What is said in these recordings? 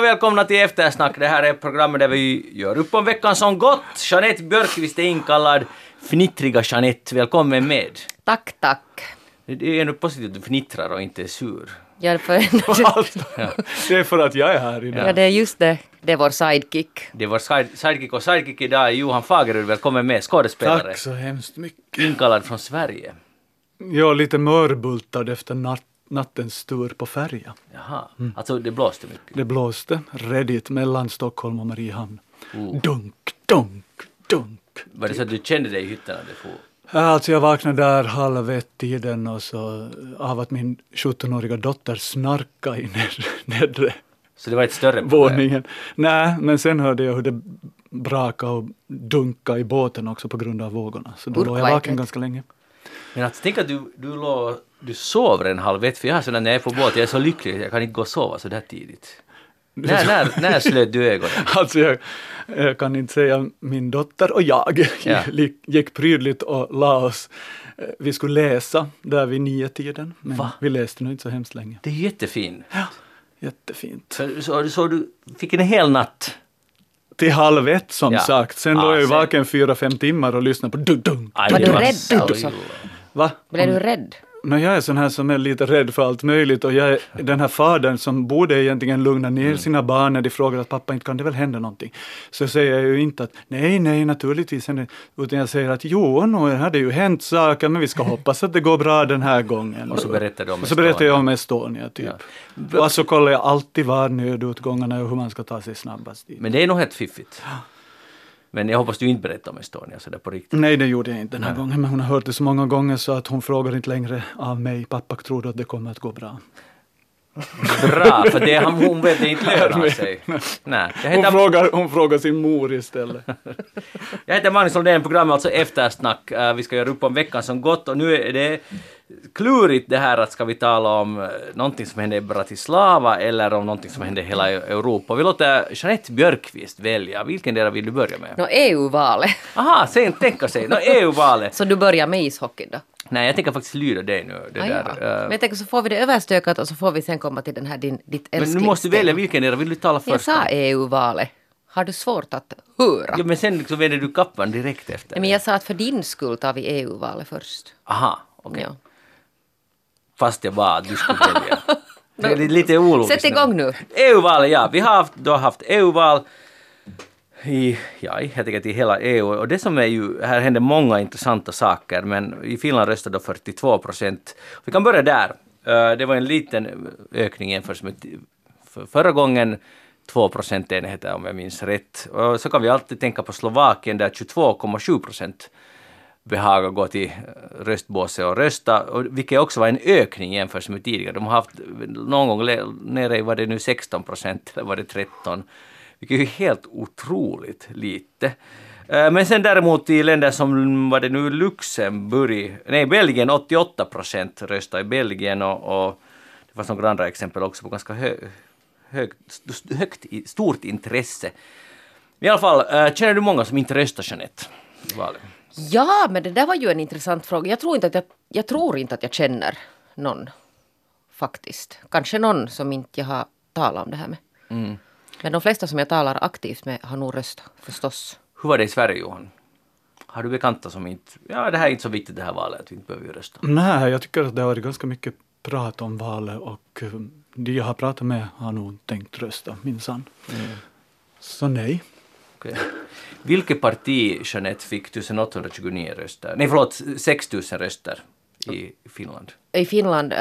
och välkomna till Eftersnack. Det här är programmet där vi gör upp om veckan som gått. Jeanette Björkvist är inkallad fnittriga Jeanette. Välkommen med. Tack, tack. Det är ändå positivt att du fnittrar och inte är sur. Ja, det är för att jag är här inne. Ja, det är just det. Det är vår sidekick. Det är vår sidekick och sidekick idag är Johan Fagerudd. Välkommen med, skådespelare. Tack så hemskt mycket. Inkallad från Sverige. Ja, lite mörbultad efter nattens stur på färja. Jaha, alltså det blåste mycket. Det blåste, redigt mellan Stockholm och Mariehamn. Dunk, dunk, dunk. Var det så att du kände dig i hyttan när det får? Alltså jag vaknade där halv ett tiden och så av att min 17-åriga dotter snarka i nedre. Så det var ett större våningen. Nej, men sen hörde jag hur det braka och dunka i båten också på grund av vågorna. Så då låg jag vaken ganska länge. Men att tänka att du sover en halv ett, för jag har sådär när jag är på båt, jag är så lycklig, jag kan inte gå och sova så där tidigt. När slöt du ögonen? Alltså jag kan inte säga, min dotter och jag gick prydligt och la oss. Vi skulle läsa där vid 9-tiden, men vi läste nog inte så hemskt länge. Det är jättefint. Ja, jättefint. Så du fick en hel natt? Till halv ett som sagt. Sen låg jag vaken 4-5 timmar och lyssnade på dudung. Var du rädd också? Va? Blev du rädd? Men jag är sån här som är lite rädd för allt möjligt och jag är den här fadern som borde egentligen lugna ner sina barn när de frågar att pappa inte kan det väl hända någonting. Så säger jag ju inte att nej naturligtvis, utan jag säger att jo, det hade ju hänt saker men vi ska hoppas att det går bra den här gången. Och så berättar jag om Estonia typ. Ja. Och så kollar jag alltid var nödutgångarna och hur man ska ta sig snabbast dit. Men det är nog helt fiffigt. Men jag hoppas du inte berättar om Estonia så där på riktigt. Nej, det gjorde jag inte den här gången. Men hon har hört det så många gånger så att hon frågar inte längre av mig. Pappa tror att det kommer att gå bra. Bra, för det hon vet inte lära sig. Nej. Hon frågar sin mor istället. Jag heter Magnus Lundén, programmet alltså Eftersnack. Vi ska göra upp om veckan som gått och nu är det klurigt det här att ska vi tala om någonting som hände i Bratislava eller om någonting som hände i hela Europa. Vi låter Jeanette Björkvist välja. Vilken del vill du börja med? EU-valet. Aha, sen tänker sig. EU-valet. Så du börjar med ishockey då? Nej, jag tänker faktiskt lyda dig nu. Men jag tänker så får vi det överstökat och så får vi sen komma till den här ditt älsklingsdel. Men nu måste du välja vilken del. Vill du tala först? Jag sa EU-valet. Har du svårt att höra? Ja, men sen liksom vänder du kappan direkt efter. Nej, men jag sa att för din skull tar vi EU-valet först. Aha, okej. Ja. Fast jag bara, du skulle välja. Det är lite ologiskt. Sätt igång nu. EU-valet, ja. Vi har haft EU-val jag tänker till hela EU. Och det som är ju, här händer många intressanta saker, men i Finland röstade 42%. Vi kan börja där. Det var en liten ökning jämfört med förra gången. 2 procentenheter om jag minns rätt. Och så kan vi alltid tänka på Slovakien där 22,7% behagar gå till röstbåset och rösta, vilket också var en ökning jämfört med tidigare. De har haft någon gång nere i, var det nu 16% eller var det 13%, vilket är ju helt otroligt lite. Men sen däremot i länder som var det nu Luxemburg, nej Belgien, 88% röstar i Belgien och det fanns några andra exempel också på ganska stort intresse. I alla fall, känner du många som inte röstar, Jeanette? Ja, men det där var ju en intressant fråga. Jag tror inte att jag känner någon faktiskt. Kanske någon som inte jag har talat om det här med. Mm. Men de flesta som jag talar aktivt med har nog röstat, förstås. Hur var det i Sverige, Johan? Har du bekanta som inte... Ja, det här är inte så viktigt det här valet, att vi inte behöver rösta. Nej, jag tycker att det har varit ganska mycket prat om valet och de jag har pratat med har nog tänkt rösta, minsann. Mm. Så nej. Okay. Vilket parti, Jeanette, fick 1829 röster? Nej, förlåt, 6000 röster i Finland. I Finland,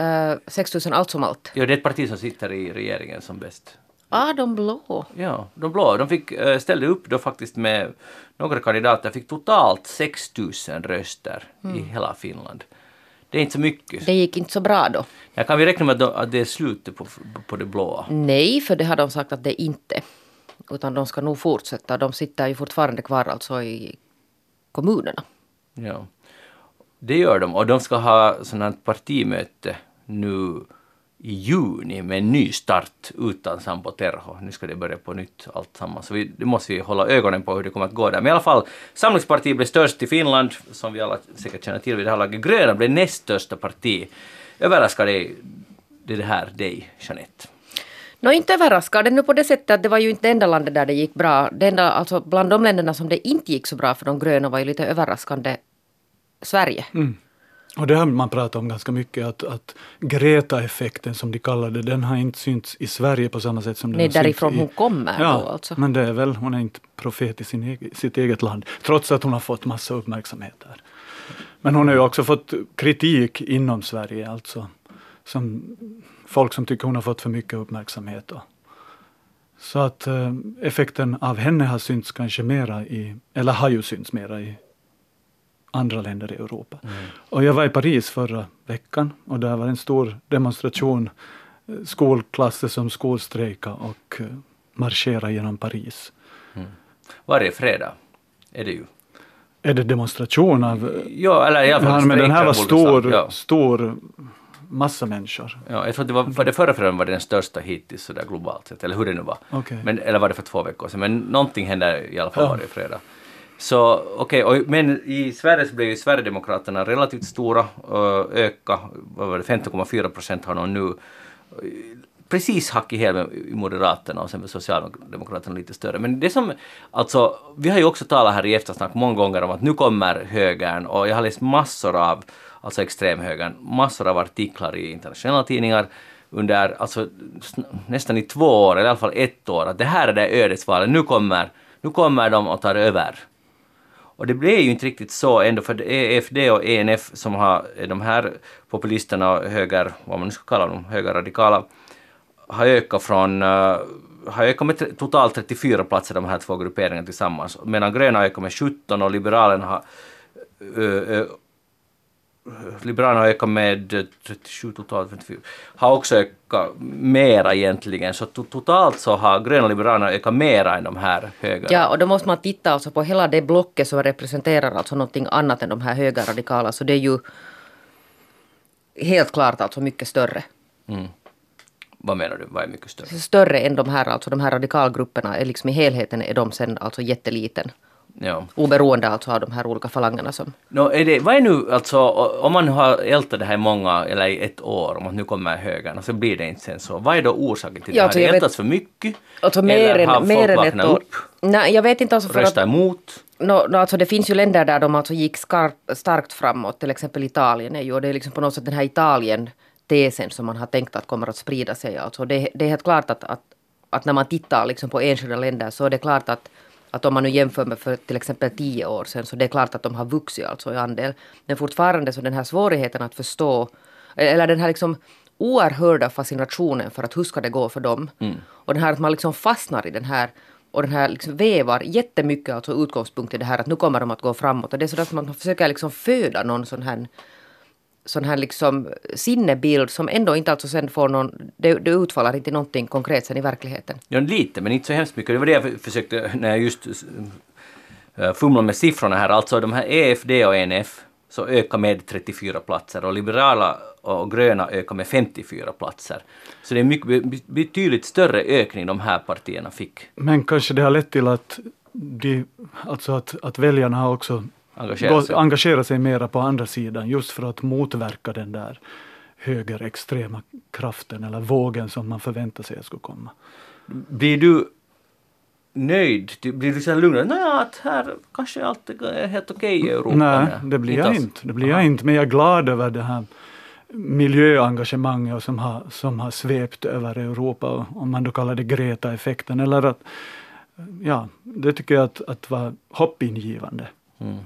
6000 allt som allt. Ja, det är ett parti som sitter i regeringen som bäst. Ah, de blå. Ja, de blå. De fick, ställde upp då faktiskt med några kandidater, fick totalt 6000 röster i hela Finland. Det är inte så mycket. Det gick inte så bra då. Ja, kan vi räkna med att det är slutet på det blåa? Nej, för det har de sagt att det inte. Utan de ska nog fortsätta. De sitter ju fortfarande kvar alltså i kommunerna. Ja, det gör de. Och de ska ha sådana partimöte nu i juni med en ny start utan Sampo Terho. Nu ska det börja på nytt allt samman. Så det måste vi hålla ögonen på hur det kommer att gå där. Men i alla fall, Samlingspartiet blev störst i Finland, som vi alla säkert känner till vid det här laget. Gröna blev näst största parti. Överraskar det här dig, Jeanette? No, inte överraskande nu på det sättet att det var ju inte det enda landet där det gick bra. Det enda, alltså bland de länderna som det inte gick så bra för de gröna var ju lite överraskande Sverige. Mm. Och det har man pratat om ganska mycket, att Greta-effekten som de kallade, den har inte synts i Sverige på samma sätt som den har synts i... Nej, därifrån hon kommer då alltså. Men det är väl, hon är inte profet i sitt eget land, trots att hon har fått massa uppmärksamhet där. Men hon har ju också fått kritik inom Sverige, alltså som folk som tycker hon har fått för mycket uppmärksamhet då. Så att effekten av henne har synts kanske mera i, eller har ju synts mera i andra länder i Europa. Mm. Och jag var i Paris förra veckan och där var en stor demonstration, skolklasser som skolstrejkade och marscherade genom Paris. Mm. Varje fredag är det ju. Är det demonstration av... Ja, eller i alla fall strejkar. Men den här var stor massa människor. Ja, jag tror att det var det förra fredagen var det den största hittills så där globalt sett, eller hur det nu var. Okay. Men, eller var det för 2 veckor sedan, men någonting händer i alla fall varje fredag. Så okej, men i Sverige så blev ju Sverigedemokraterna relativt stora, öka, 15,4% har de nu, precis hack i häl med Moderaterna och sen med Socialdemokraterna lite större. Men det som, alltså, vi har ju också talat här i eftersnack många gånger om att nu kommer högern, och jag har läst massor av, alltså extremhögern, massor av artiklar i internationella tidningar under, alltså nästan i 2 år, eller i alla fall 1 år, att det här är det ödesvalet, nu kommer de att ta över. Och det blev ju inte riktigt så ändå, för EFD och ENF som har de här populisterna och höger, vad man nu ska kalla dem, högerradikala, har ökat med totalt 34 platser, de här 2 grupperingarna tillsammans. Medan gröna har ökat med 17 och Liberalerna har ökat med 37 totalt, 54. Har också ökat mera egentligen. Så totalt så har gröna liberalerna ökat mera än de här högern. Ja, och då måste man titta alltså på hela det blocket som representerar alltså någonting annat än de här högerradikala. Så det är ju helt klart alltså mycket större. Mm. Vad menar du? Vad är mycket större? Större än de här, alltså de här radikalgrupperna är liksom i helheten är de sen alltså jätteliten. Ja. Oberoende alltså av de här olika falangerna som... No, vad är nu, alltså, om man har ältat det här många, eller i 1 år, om man nu kommer med högarna, så blir det inte sen så. Vad är då orsaken till det här? Har det ältats för mycket? Alltså, eller har folk vaknat upp? Nej, jag vet inte. Alltså, för rösta emot? No, alltså, det finns ju länder där de alltså gick starkt framåt, till exempel Italien. Och det är liksom på något sätt den här Italien-tesen som man har tänkt att kommer att sprida sig. Alltså, det är helt klart att när man tittar liksom på enskilda länder så är det klart att om man nu jämför med för till exempel 10 år sedan, så det är klart att de har vuxit alltså i andel. Men fortfarande så den här svårigheten att förstå, eller den här liksom oerhörda fascinationen för att hur ska det gå för dem. Mm. Och den här att man liksom fastnar i den här, och den här liksom vevar jättemycket alltså utgångspunkt i det här att nu kommer de att gå framåt. Och det är så att man försöker liksom föda någon sån här liksom sinnebild som ändå inte alltså sen får någon, det utfaller inte någonting konkret sen i verkligheten. Ja, lite, men inte så hemskt mycket. Det var det jag försökte när jag just fumlade med siffrorna här. Alltså de här EFD och ENF så ökar med 34 platser och liberala och gröna ökar med 54 platser. Så det är mycket betydligt större ökning de här partierna fick. Men kanske det har lett till att väljarna har också engagera sig mera på andra sidan, just för att motverka den där högerextrema kraften eller vågen som man förväntar sig ska komma. Blir du nöjd? Blir du så lugnare? Nej, att här kanske allt är helt okej i Europa. Nej, det blir jag inte. Det blir jag inte, men jag är glad över det här miljöengagemanget som har svept över Europa, om man då kallar det Greta-effekten. Eller att, ja, det tycker jag att var hoppingivande. Mm.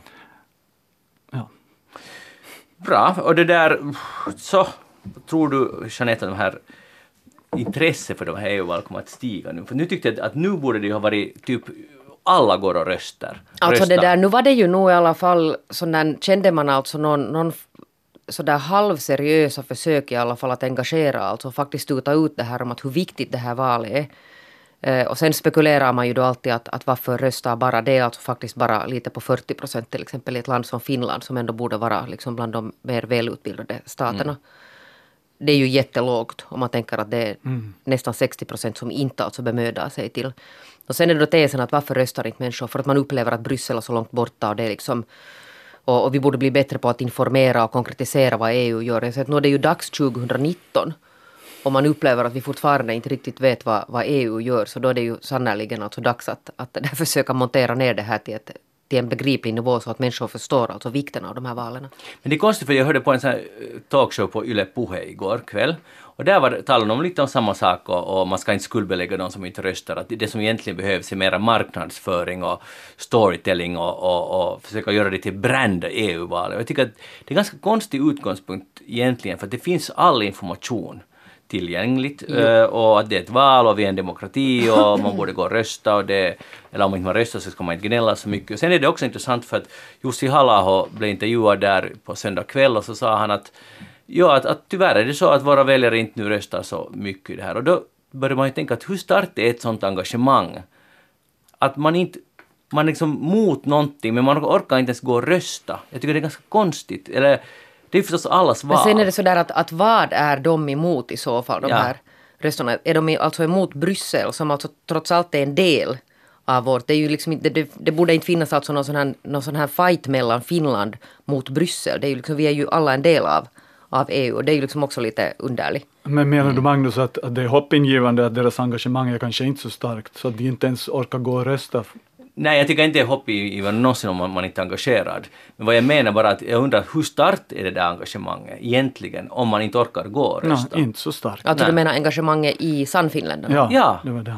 Ja. Bra, och det där, så tror du, Jeanette, de här intresse för de här EU-val kommer att stiga nu? För nu tyckte jag att nu borde det ha varit typ alla går och röstar. Alltså det där, nu var det ju nog i alla fall sådär, kände man alltså någon sådär halvseriösa försök i alla fall att engagera, alltså faktiskt tuta ut det här om att hur viktigt det här valet är. Och sen spekulerar man ju då alltid att varför röstar bara det, alltså faktiskt bara lite på 40% till exempel i ett land som Finland, som ändå borde vara liksom bland de mer välutbildade staterna. Mm. Det är ju jättelågt om man tänker att det är nästan 60% som inte alltså bemödar sig till. Och sen är då tesen att varför röstar inte människor, för att man upplever att Bryssel är så långt borta och det är liksom... Och vi borde bli bättre på att informera och konkretisera vad EU gör. Så att nu är det ju dags 2019. om man upplever att vi fortfarande inte riktigt vet vad EU gör, så då är det ju sannoliken alltså dags att försöka montera ner det här till en begriplig nivå så att människor förstår alltså vikten av de här valen. Men det är konstigt, för jag hörde på en sån här talkshow på Yle Puhe igår kväll, och där talade de lite om samma sak, och man ska inte skuldbelägga de som inte röstar, att det som egentligen behövs är mera marknadsföring och storytelling och försöka göra det till brand EU-valet. Jag tycker att det är ganska konstig utgångspunkt egentligen, för att det finns all information tillgängligt, och att det är ett val och vi är en demokrati och man borde gå och rösta, och det, eller om man inte röstar så ska man inte gnälla så mycket. Och sen är det också intressant, för att Jussi Halla-aho blev intervjuad där på söndag kväll, och så sa han att tyvärr är det så att våra väljare inte nu röstar så mycket i det här. Och då börjar man ju tänka att hur starkt är ett sånt engagemang? Att man liksom mot någonting, men man orkar inte ens gå och rösta. Jag tycker det är ganska konstigt, eller det är förstås allas val. Men sen är det sådär att vad är de emot i så fall, de här rösterna? Är de alltså emot Bryssel, som alltså trots allt är en del av vårt? Det är ju liksom, det borde inte finnas alltså någon sån här fight mellan Finland mot Bryssel. Det är ju liksom, vi är ju alla en del av EU, och det är ju liksom också lite underligt. Men menar du, Magnus, att det är hoppingivande att deras engagemang är kanske inte så starkt, så att de inte ens orkar gå och rösta? Nej, jag tycker inte det är hoppingivande någonsin om man inte är engagerad. Men vad jag menar bara att jag undrar hur starkt är det där engagemanget egentligen om man inte orkar gå och rösta? Nej, inte så starkt. Alltså du menar engagemanget i Sannfinländarna? Ja, det var det.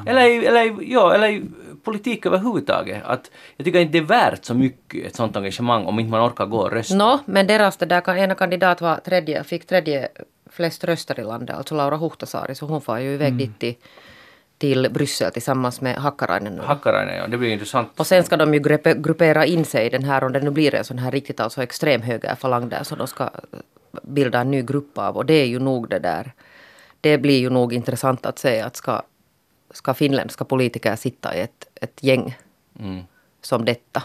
Eller i politik överhuvudtaget. Att jag tycker inte det är värt så mycket ett sånt engagemang om inte man orkar gå och rösta. Men deras ena kandidat var fick tredje flest röster i landet, alltså Laura Huhtasaari, så hon får ju iväg dit till Bryssel tillsammans med Hakkarainen. Hakkarainen, ja, det blir intressant. Och sen ska de ju gruppera in sig i den här, och det nu blir det en sån här riktigt alltså extrem högerfalang där, så de ska bilda en ny grupp av, och det är ju nog det där. Det blir ju nog intressant att se att ska finländska politiker sitta i ett gäng som detta.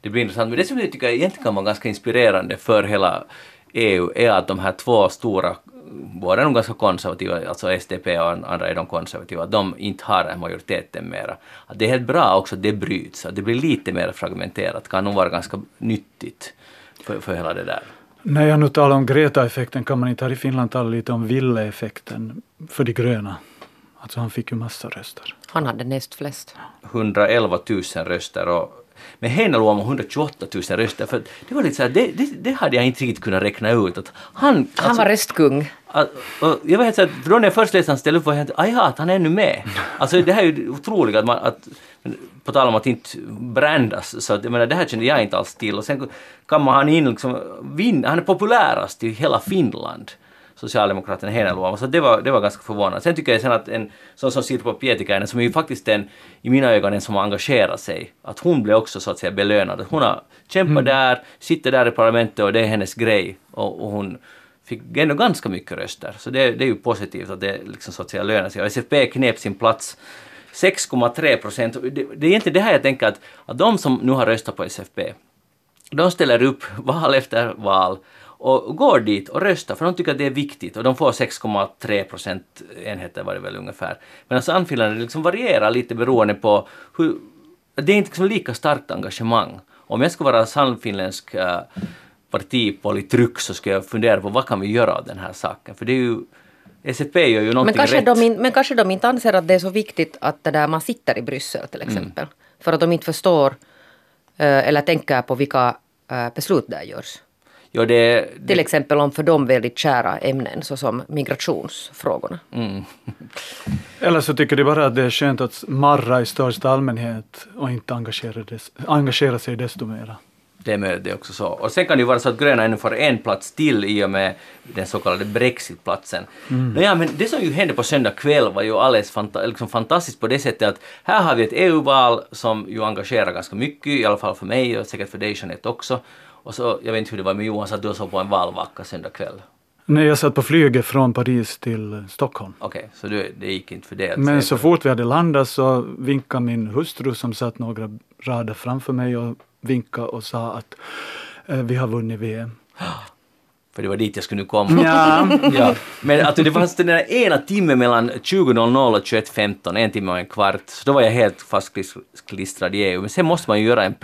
Det blir intressant, men det som jag tycker egentligen kan vara ganska inspirerande för hela EU är att de här två stora, båda är de ganska konservativa, alltså SDP och andra är de konservativa, de inte har en majoriteten mera. Att det är helt bra också att det bryts, att det blir lite mer fragmenterat, kan nog vara ganska nyttigt för hela det där. När jag nu talar om Greta-effekten kan man inte här i Finland tala lite om Ville-effekten för de gröna. Alltså han fick ju massa röster. Han hade näst flest. 111 000 röster och men Heinäluoma 128 000 röster, för det var lite så här, det hade jag inte riktigt kunnat räkna ut. Att han var röstkung. Och jag vet inte, för då när jag först läste hans ställde upp var jag att han är ännu med. Alltså det här är ju otroligt att på tal om att inte brändas, så att, jag menar, det här kände jag inte alls till. Och sen kammar han in liksom, han är populärast i hela Finland, Socialdemokraterna Heinäluoma, så det var ganska förvånande. Sen tycker jag sen att en sån som Sirpa Pietikäinen, som är ju faktiskt en, i mina ögon, en som engagerar sig, att hon blev också så att säga belönad. Hon har kämpat där, sitter där i parlamentet, och det är hennes grej, och hon fick ändå ganska mycket röster, så det är ju positivt att det liksom så att säga lönar sig. Och SFP knep sin plats 6,3%. Det är egentligen det här jag tänker att de som nu har röstat på SFP, de ställer upp val efter val och går dit och röstar, för de tycker att det är viktigt, och de får 6,3% enheter var det väl ungefär. Men alltså anfyllandet liksom varierar lite beroende på hur, det är inte liksom lika starkt engagemang. Om jag ska vara sannfinländsk partipolitryck så ska jag fundera på vad kan vi göra av den här saken, för det är ju SFP gör ju någonting rätt. Men kanske de inte anser att det är så viktigt att det där man sitter i Bryssel till exempel, för att de inte förstår eller tänker på vilka beslut där görs. Ja, det... Till exempel om för dem väldigt kära ämnen såsom migrationsfrågorna. Eller så tycker de bara att det är skönt att marra i största allmänhet och inte engagera sig desto mera. Det är också så. Och sen kan det ju vara så att gröna ännu får en plats till i och med den så kallade Brexit-platsen. Men det som ju hände på söndag kväll var ju alldeles fantastiskt på det sättet att här har vi ett EU-val som ju engagerar ganska mycket, i alla fall för mig och säkert för dig, Jeanette, också. Och så, jag vet inte hur det var med Johan, så att du såg på en valvacka söndag kväll. Nej, jag satt på flyget från Paris till Stockholm. Okej, så det gick inte för det. Men så fort vi hade landat så vinkade min hustru som satt några rader framför mig och vinkade och sa att vi har vunnit VM. För det var dit jag skulle nu komma. Ja. Men att det fanns den där ena timmen mellan 20.00 och 21.15, en timme och en kvart, så då var jag helt fastklistrad i EU. Men sen måste man ju göra en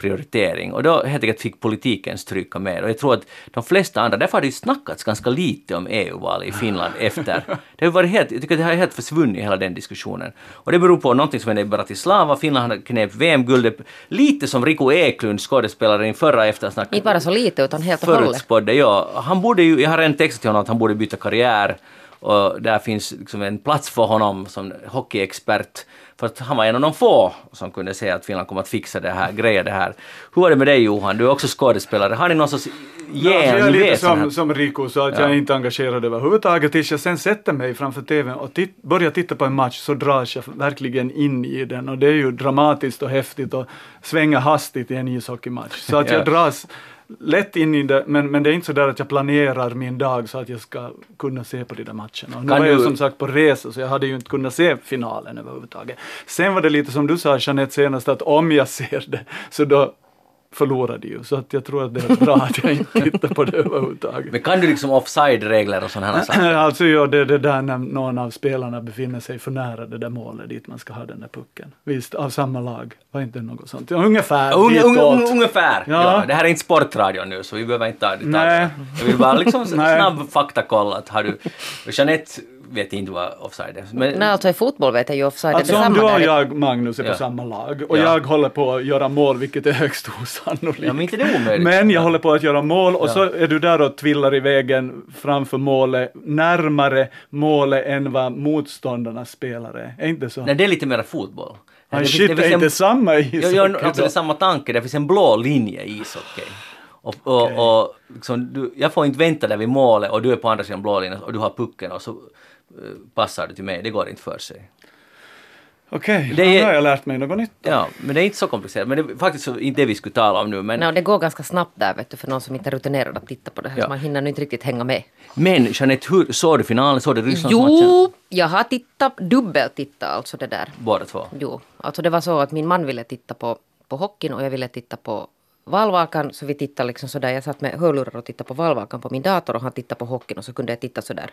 prioritering. Och då helt enkelt fick politiken stryka med. Och jag tror att de flesta andra, därför har det ju snackats ganska lite om EU-val i Finland efter. Det har varit helt, jag tycker att det har helt försvunnit hela den diskussionen. Och det beror på någonting som hände i Bratislava. Finland hade knäppt VM-guldet. Lite som Riku Eklund, skådespelaren i förra eftersnacket. Inte bara så lite utan helt och hållet. Ja, han borde ju, jag har en text till honom att han borde byta karriär. Och där finns liksom en plats för honom som hockeyexpert. För att han var en av de få som kunde säga att Finland kommer att fixa det här, grejer det här. Hur var det med dig, Johan? Du är också skådespelare. Har ni någon sorts... jag är lite som Riku, så att jag är inte engagerad överhuvudtaget. Tills jag sen sätter mig framför tvn och börjar titta på en match, så dras jag verkligen in i den. Och det är ju dramatiskt och häftigt och svänga hastigt i en ishockeymatch. Så att jag dras... lätt in i det, men det är inte så där att jag planerar min dag så att jag ska kunna se på de där matcherna. Och nu var jag som sagt på resa, så jag hade ju inte kunnat se finalen överhuvudtaget. Sen var det lite som du sa, Jeanette, senast, att om jag ser det så då förlorade ju. Så att jag tror att det är bra att jag inte tittar på det överhuvudtaget. Men kan du liksom offside-regler och sådana här saker? Alltså ja, det där när någon av spelarna befinner sig för nära det där målet dit man ska ha den där pucken. Visst, av samma lag. Var inte något sånt. Ungefär. Ja. Det här är inte sportradio nu, så vi behöver inte ta det. Nej. Jag vill bara liksom snabb faktakoll att har du... Jeanette vet inte vad offside är. Men... nej, alltså i fotboll vet jag ju offside. Alltså om du och jag, Magnus, är på samma lag och jag håller på att göra mål, vilket är högst osannolikt. Ja, men inte det är omöjligt. Men jag håller på att göra mål och så är du där och tvillar i vägen framför målet, närmare målet än vad motståndarnas spelare är. Inte så? Nej, det är lite mer fotboll. Nej, det är inte samma i ishockey. Det är samma tanke. Det finns en blå linje i ishockey. Och liksom, jag får inte vänta där vid målet och du är på andra sidan blå linjen och du har pucken och så passar det till mig. Det går inte för sig. Okej, då har jag lärt mig något nytt. Ja, men det är inte så komplicerat. Men det är faktiskt inte det vi skulle tala om nu. Men... nej, det går ganska snabbt där, vet du, för någon som inte är rutinerad att titta på det här. Ja. Så man hinner nu inte riktigt hänga med. Men Jeanette, hur såg du finalen? Såg du Rysslandsmatchen? Jo, jag har tittat, dubbeltittat alltså det där. Båda två? Jo, alltså det var så att min man ville titta på hockeyn och jag ville titta på valvakan, så vi tittade liksom sådär. Jag satt med hörlurar och tittade på valvakan på min dator och han tittade på hockeyn och så kunde jag titta sådär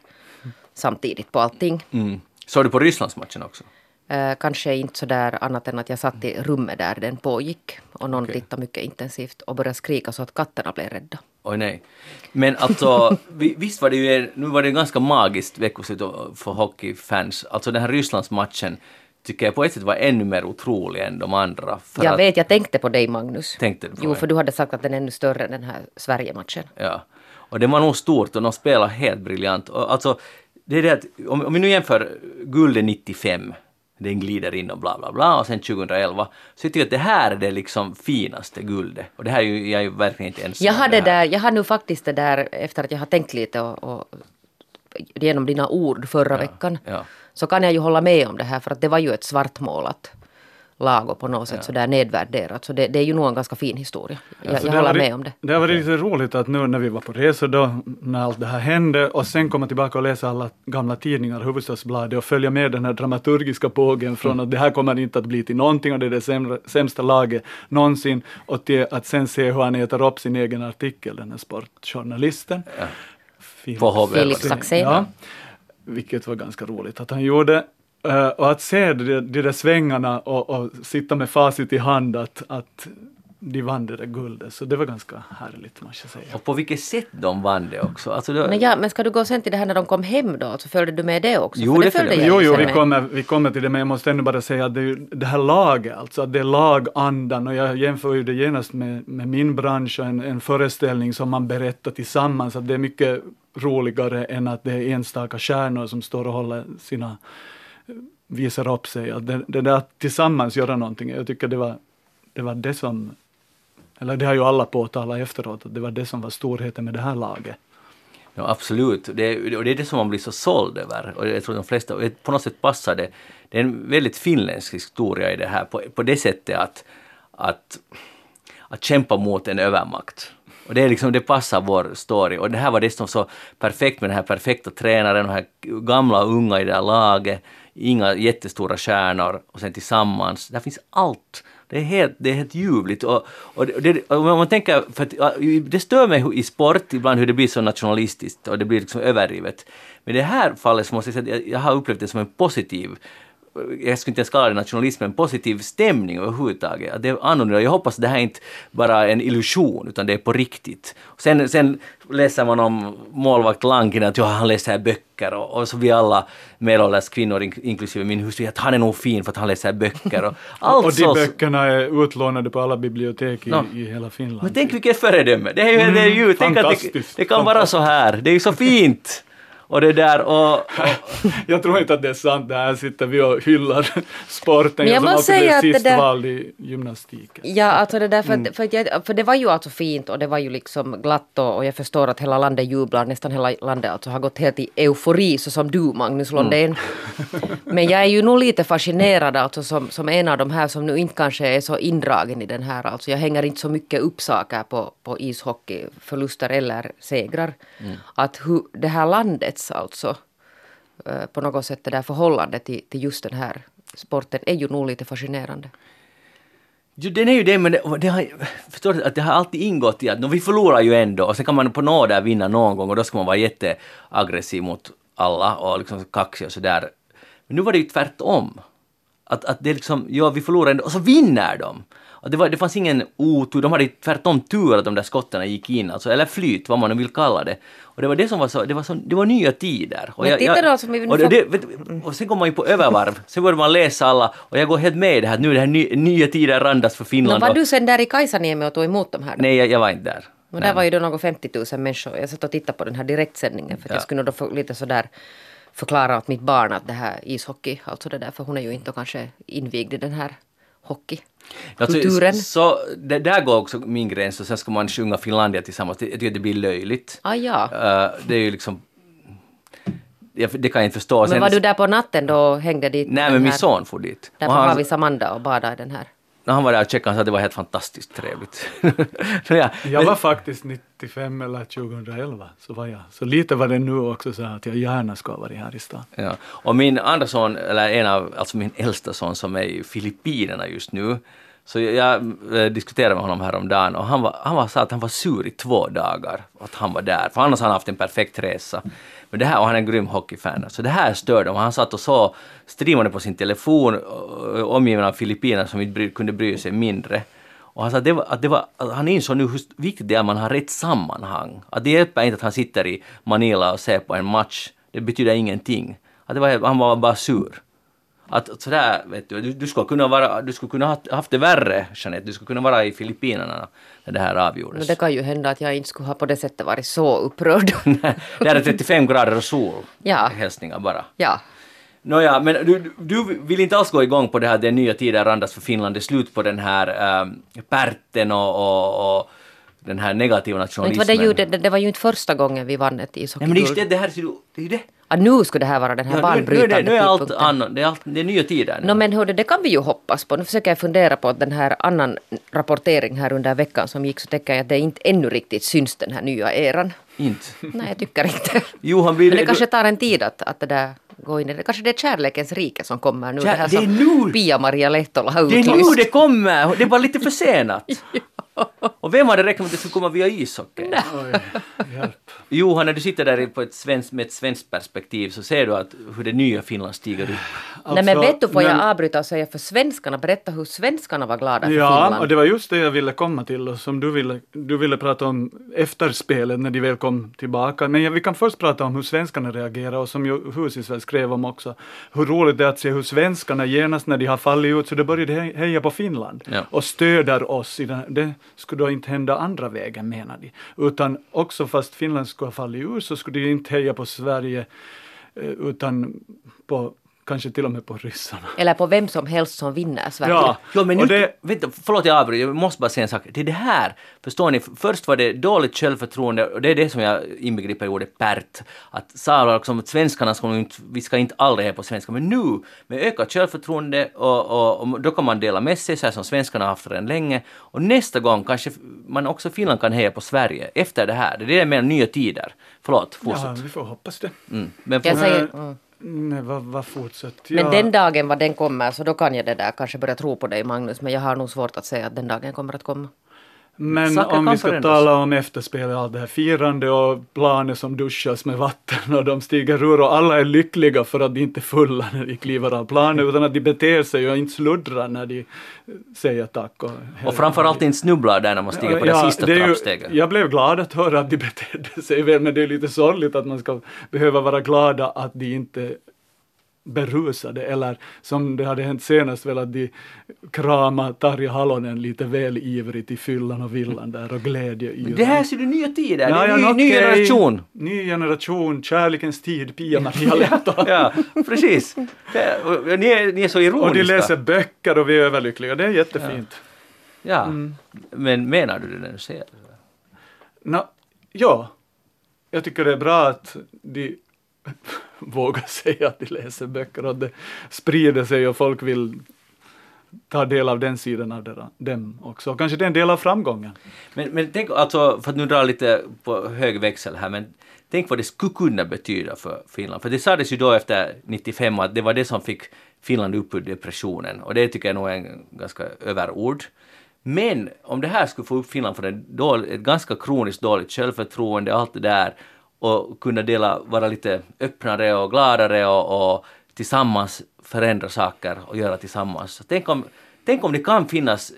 samtidigt på allting. Mm. Såg du på Rysslandsmatchen också? Kanske inte sådär annat än att jag satt i rummet där den pågick och någon tittade mycket intensivt och började skrika så att katterna blev rädda. Oj nej. Men alltså, visst var det ju, nu var det ganska magiskt veckoslut för hockeyfans. Alltså den här Rysslandsmatchen tycker jag på ett sätt var ännu mer otrolig än de andra. Jag tänkte på dig, Magnus. Tänkte du på mig? För du hade sagt att den är ännu större än den här Sverige-matchen. Ja, och det var nog stort och de spelade helt briljant. Och alltså, det är det att, om vi nu jämför guldet 95, den glider in och bla bla bla, och sen 2011, så jag tycker att det här är det liksom finaste guldet. Och det här är ju, jag är ju verkligen inte ensam. Jag har nu faktiskt det där, efter att jag har tänkt lite och genom dina ord förra veckan, så kan jag ju hålla med om det här, för att det var ju ett svartmålat lag och på något sätt sådär nedvärderat. Så det är ju nog en ganska fin historia. Jag håller med om det. Det har varit lite roligt att nu när vi var på resor då, när allt det här hände, och sen komma tillbaka och läsa alla gamla tidningar, Hufvudstadsbladet, och följa med den här dramaturgiska bågen från att det här kommer inte att bli till någonting och det är det sämsta laget någonsin, och till att sen se hur han äter upp sin egen artikel, den här sportjournalisten. Ja. Filip Saxén. Ja. Vilket var ganska roligt att han gjorde. Och att se de där svängarna och sitta med facit i hand att de vann det där guldet. Så det var ganska härligt, man ska säga. Och på vilket sätt de vann det också. Alltså det... Men ska du gå sen till det här när de kom hem då? Så följde du med det också? Jo, vi kommer till det. Men jag måste ändå bara säga att det här laget, alltså att det är lagandan. Och jag jämför ju det genast med min bransch och en föreställning som man berättar tillsammans. Att det är mycket roligare än att det är enstaka kärnor som står och håller sina... visar upp sig, att det där tillsammans göra någonting, jag tycker det var det som, eller det har ju alla påtalat efteråt, att det var det som var storheten med det här laget. Ja, absolut, och det är det som man blir så såld över, och jag tror de flesta, och på något sätt passar det, det är en väldigt finländsk historia i det här, på det sättet att kämpa mot en övermakt. Och det är liksom, det passar vår story. Och det här var dessutom så perfekt med den här perfekta tränaren, de här gamla och unga i det här laget, inga jättestora stjärnor och sen tillsammans. Där finns allt. Det är helt ljuvligt. Och man tänker, för att, det stör mig i sport ibland hur det blir så nationalistiskt och det blir liksom överdrivet. Men i det här fallet så måste jag säga att jag har upplevt det som en positiv jag skulle inte skala nationalismen, positiv stämning överhuvudtaget. Att det är annorlunda. Jag hoppas att det här inte bara är en illusion, utan det är på riktigt. Sen läser man om målvakt Langen, att han läser här böcker och så vi alla medelålders kvinnor, inklusive min hustru, att han är nog fin för att han läser här böcker. Och, och de böckerna är utlånade på alla bibliotek i hela Finland. Men tänk vilket föredöme. Det är ju tänk att det kan vara så här. Det är ju så fint. Och det där och jag tror inte att det är sant, det här sitter vi och hyllar sporten som alltid blev sist där vald i gymnastiken. Ja, alltså det där, för det var ju alltså fint och det var ju liksom glatt och jag förstår att hela landet jublar, nästan hela landet alltså har gått helt i eufori, så som du, Magnus Lundén. Men jag är ju nog lite fascinerad alltså som en av de här som nu inte kanske är så indragen i den här, alltså jag hänger inte så mycket upp saker på ishockey, förluster eller segrar, att hur det här landet alltså på något sätt det där förhållandet till just den här sporten är ju nog lite fascinerande. Jo, den är ju det, men det har alltid ingått i att vi förlorar ju ändå och sen kan man på något där vinna någon gång och då ska man vara jätteaggressiv mot alla och liksom kaxig och sådär. Men nu var det ju tvärtom. Att det liksom, ja vi förlorar ändå och så vinner de. Och det fanns ingen otur, de hade tvärtom tur att de där skottarna gick in, alltså, eller flyt, vad man nu vill kalla det. Och det var det som var så, det var nya tider. Och sen går man ju på övervarv, sen började man läsa alla, och jag går helt med i det här, nu är det här nya tider randas för Finland. Var du sen där i Kaisaniemi och tog emot de här då? Nej, jag var inte där. Men där var ju då något 50 000 människor, jag satt och tittade på den här direktsändningen, för att jag skulle nog då lite sådär förklara åt mitt barn att det här ishockey, alltså det där, för hon är ju inte kanske invigd i den här hockey. Kulturen. Alltså, så det där går också min gräns, och sen ska man sjunga Finlandia tillsammans. Jag tycker det blir löjligt. Ah, ja. Det är ju liksom, det kan jag inte förstå. Men sen, var du där på natten då och hängde dit? Nej, men min son får dit. Därför var vi Samanda och badade i den här. När han var där och checkade, han sa att det var helt fantastiskt trevligt. Jag var faktiskt 95 eller 2011, så var jag. Så lite var det nu också så att jag gärna ska vara här i stan. Ja. Och min andra son, eller alltså min äldsta son som är i Filippinerna just nu, så jag diskuterade med honom häromdagen och han sa att han var sur i 2 dagar att han var där, för annars har han haft en perfekt resa. Men det här, och han är en grym hockeyfan, så det här störde honom. Han satt och så streamade på sin telefon omgiven av Filippiner som inte kunde bry sig mindre. Och han sa att han insåg nu hur viktigt det är att man har rätt sammanhang. Att det hjälper inte att han sitter i Manila och ser på en match, det betyder ingenting. Att han var bara sur. Att sådär, vet du skulle kunna vara, du skulle kunna ha haft det värre, Jeanette, du skulle kunna vara i Filippinerna när det här avgjordes. Men det kan ju hända att jag inte skulle ha på det sättet varit så upprörd. Det är 35 grader och sol, hälsningar bara. Ja. Nåja, men du vill inte alls gå igång på det här, det nya tider randas för Finland, det är slut på den här pärten och den här negativa nationalismen. Men det var ju inte första gången vi vann ett ishockeyguld. Nej, men det är ju det här, det är ju det. Ja, nu skulle det här vara den här banbrytande tidpunkten. Det är nya tider. No, men hörde, det kan vi ju hoppas på. Nu försöker jag fundera på att den här annan rapportering här under veckan som gick, så tänker jag att det inte ännu riktigt syns den här nya eran. Inte? Nej, jag tycker inte. Johan, men det kanske tar en tid att det där går in. Det kanske det är kärlekens rike som kommer nu. Det här det som nu. Pia-Maria Lehtola har utlyst. Det är nu det kommer. Det var lite försenat. Och vem hade räknat med att det skulle komma via ishockey? Oj, hjälp. Johan, när du sitter där på med ett svenskt perspektiv, så ser du hur det nya Finland stiger upp. Alltså, nej, men vet du, får jag avbryta och säga för svenskarna, berätta hur svenskarna var glada för Finland. Ja, och det var just det jag ville komma till och som du ville prata om efterspelet när de väl kom tillbaka. Men vi kan först prata om hur svenskarna reagerar, och som Husisväl skrev om också, hur roligt det är att se hur svenskarna genast när de har fallit ut, så det började heja på Finland och stöder oss i det skulle då inte hända andra vägen, menar de. Utan också fast Finland skulle ha fallit ur, så skulle de inte heja på Sverige utan på kanske till och med på ryssarna. Eller på vem som helst som vinner Sverige. Ja, men förlåt jag avbryter, jag måste bara säga en sak. Det är det här, förstår ni, först var det dåligt självförtroende, och det är det som jag inbegriper i ordet pärt. Att sa liksom, att svenskarna vi ska inte aldrig heja på svenska, men nu med ökat självförtroende och då kan man dela med sig, så här som svenskarna har haft redan länge. Och nästa gång kanske man också Finland kan heja på Sverige efter det här. Det är mer nya tider. Förlåt, fortsätt. Ja, vi får hoppas det. Men jag säger... Nej, vad fortsätter jag? Men den dagen vad den kommer, så då kan jag det där kanske börja tro på dig, Magnus, men jag har nog svårt att säga att den dagen kommer att komma. Men om vi ska tala om efterspel och allt det här firande och planer som duschas med vatten och de stiger ur och alla är lyckliga för att de inte är fulla när de kliver av planen utan att de beter sig och inte sluddrar när de säger tack. Och framförallt inte snubblar där när man stiger på det sista trappsteget. Jag blev glad att höra att de betedde sig väl, men det är lite sorgligt att man ska behöva vara glada att de inte berusade, eller som det hade hänt senast väl att de kramade Tarja Halonen lite väl ivrigt i fyllan och villan där och glädje i. Det här ser du nya tider, ja, det är ny generation. Ny generation, kärlekens tid, Pia Maria Lehto. Ja, precis. Ni är så ironiska. Och de läser böcker och vi är överlyckliga, det är jättefint. Ja, men menar du det när du säger det? Ja, jag tycker det är bra att de våga säga att de läser böcker och det sprider sig och folk vill ta del av den sidan av dem också. Kanske det är en del av framgången. Men tänk, alltså, för att nu dra lite på hög växel här, men tänk vad det skulle kunna betyda för Finland. För det sades ju då efter 95 att det var det som fick Finland upp ur depressionen. Och det tycker jag nog är en ganska överord. Men om det här skulle få upp Finland för ett ganska kroniskt dåligt självförtroende och allt det där, och kunna vara lite öppnare och gladare och tillsammans förändra saker och göra tillsammans. Tänk om det kan finnas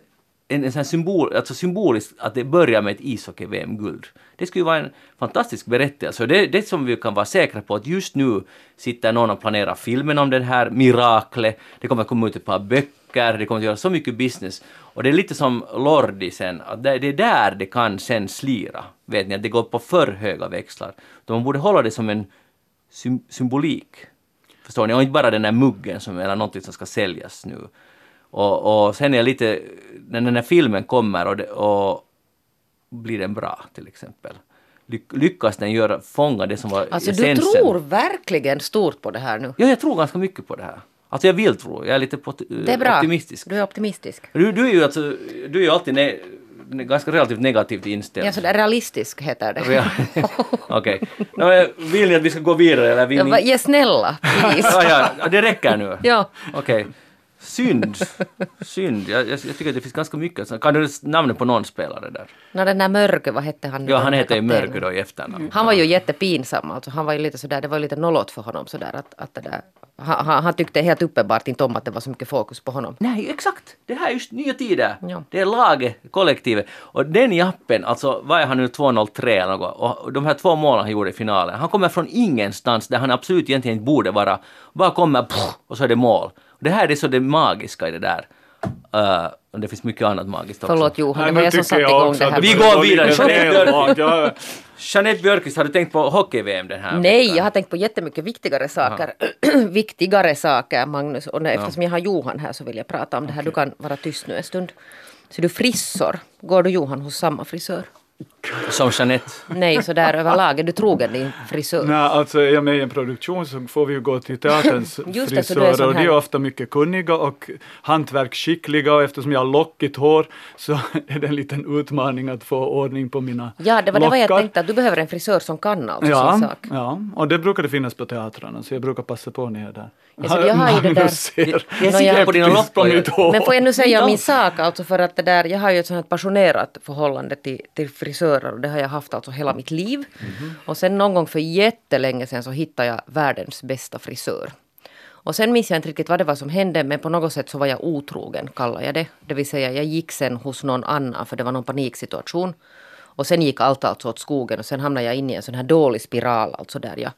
en sån symbol, alltså symboliskt att det börjar med ett ishockey-VM-guld. Det skulle ju vara en fantastisk berättelse. Det som vi kan vara säkra på att just nu sitter någon och planerar filmen om den här miraklet. Det kommer att komma ut ett par böcker, det kommer att göra så mycket business. Och det är lite som Lordi sen, att det är där det kan sen slira. Vet ni, att det går på för höga växlar. Då man borde hålla det som en symbolik. Förstår ni? Och inte bara den här muggen som är någonting som ska säljas nu. Och sen är jag lite, när den här filmen kommer och blir den bra till exempel. Lyckas den fånga det som var essensen. Alltså du tror verkligen stort på det här nu? Ja, jag tror ganska mycket på det här. Alltså jag vill tro, jag är lite optimistisk. Du är optimistisk. Du är ju alltid ganska relativt negativt inställd. Ja, så där realistisk heter det. Okej. Okay. Vill ni att vi ska gå vidare? Eller vill ni... Ja, snälla, please. Ja, det räcker nu. Ja. Okej. Okay. Synd. Jag tycker att det finns ganska mycket. Kan du namna på någon spelare där? No, den där Mörkö, vad hette han? Ja, han hette ju Mörkö då i efternamn. Han var ju jättepinsam, alltså. Han var ju lite sådär, det var ju lite nollåt för honom sådär att det där. Han tyckte helt uppenbart inte om att det var så mycket fokus på honom. Nej, exakt. Det här är just nya tider. Ja. Det är laget, kollektivet. Och den jappen, alltså var han nu 203 eller något. Och de här två målen han gjorde i finalen. Han kommer från ingenstans där han absolut egentligen inte borde vara. Bara kommer och så är det mål. Det här är så det magiska i det där. Och det finns mycket annat magiskt också. Förlåt Johan, det var jag som satte igång det här. Vi går vidare. Jeanette Björkvist, har du tänkt på hockey-VM den här? Nej, jag har tänkt på jättemycket viktigare saker. Viktigare saker, Magnus. Och eftersom jag har Johan här så vill jag prata om det här. Du kan vara tyst nu en stund. Så du frissor. Går du Johan hos samma frisör? Som Jeanette. Nej, så där överlag. Är du trogen din frisör? Nej, alltså är jag med i en produktion så får vi ju gå till teaterns frisörer. Och de är ofta mycket kunniga och hantverksskickliga. Och eftersom jag har lockigt hår så är det en liten utmaning att få ordning på mina lockar. Ja, det var det jag tänkte. Att du behöver en frisör som kan alltså sin sak. Ja, och det brukar det finnas på teatrarna. Så jag brukar passa på när jag är där. Ja, jag har ju det där. Jag ser på dina lockor. Men får jag nu säga min sak? Alltså för att det där, jag har ju ett sånt här passionerat förhållande till frisörer och det har jag haft alltså hela mitt liv. Och sen någon gång för jättelänge sedan så hittade jag världens bästa frisör. Och sen minns jag inte riktigt vad det var som hände, men på något sätt så var jag otrogen, kallar jag det. Det vill säga jag gick sen hos någon annan för det var någon paniksituation. Och sen gick allt alltså åt skogen och sen hamnade jag in i en sån här dålig spiral. Alltså där jag,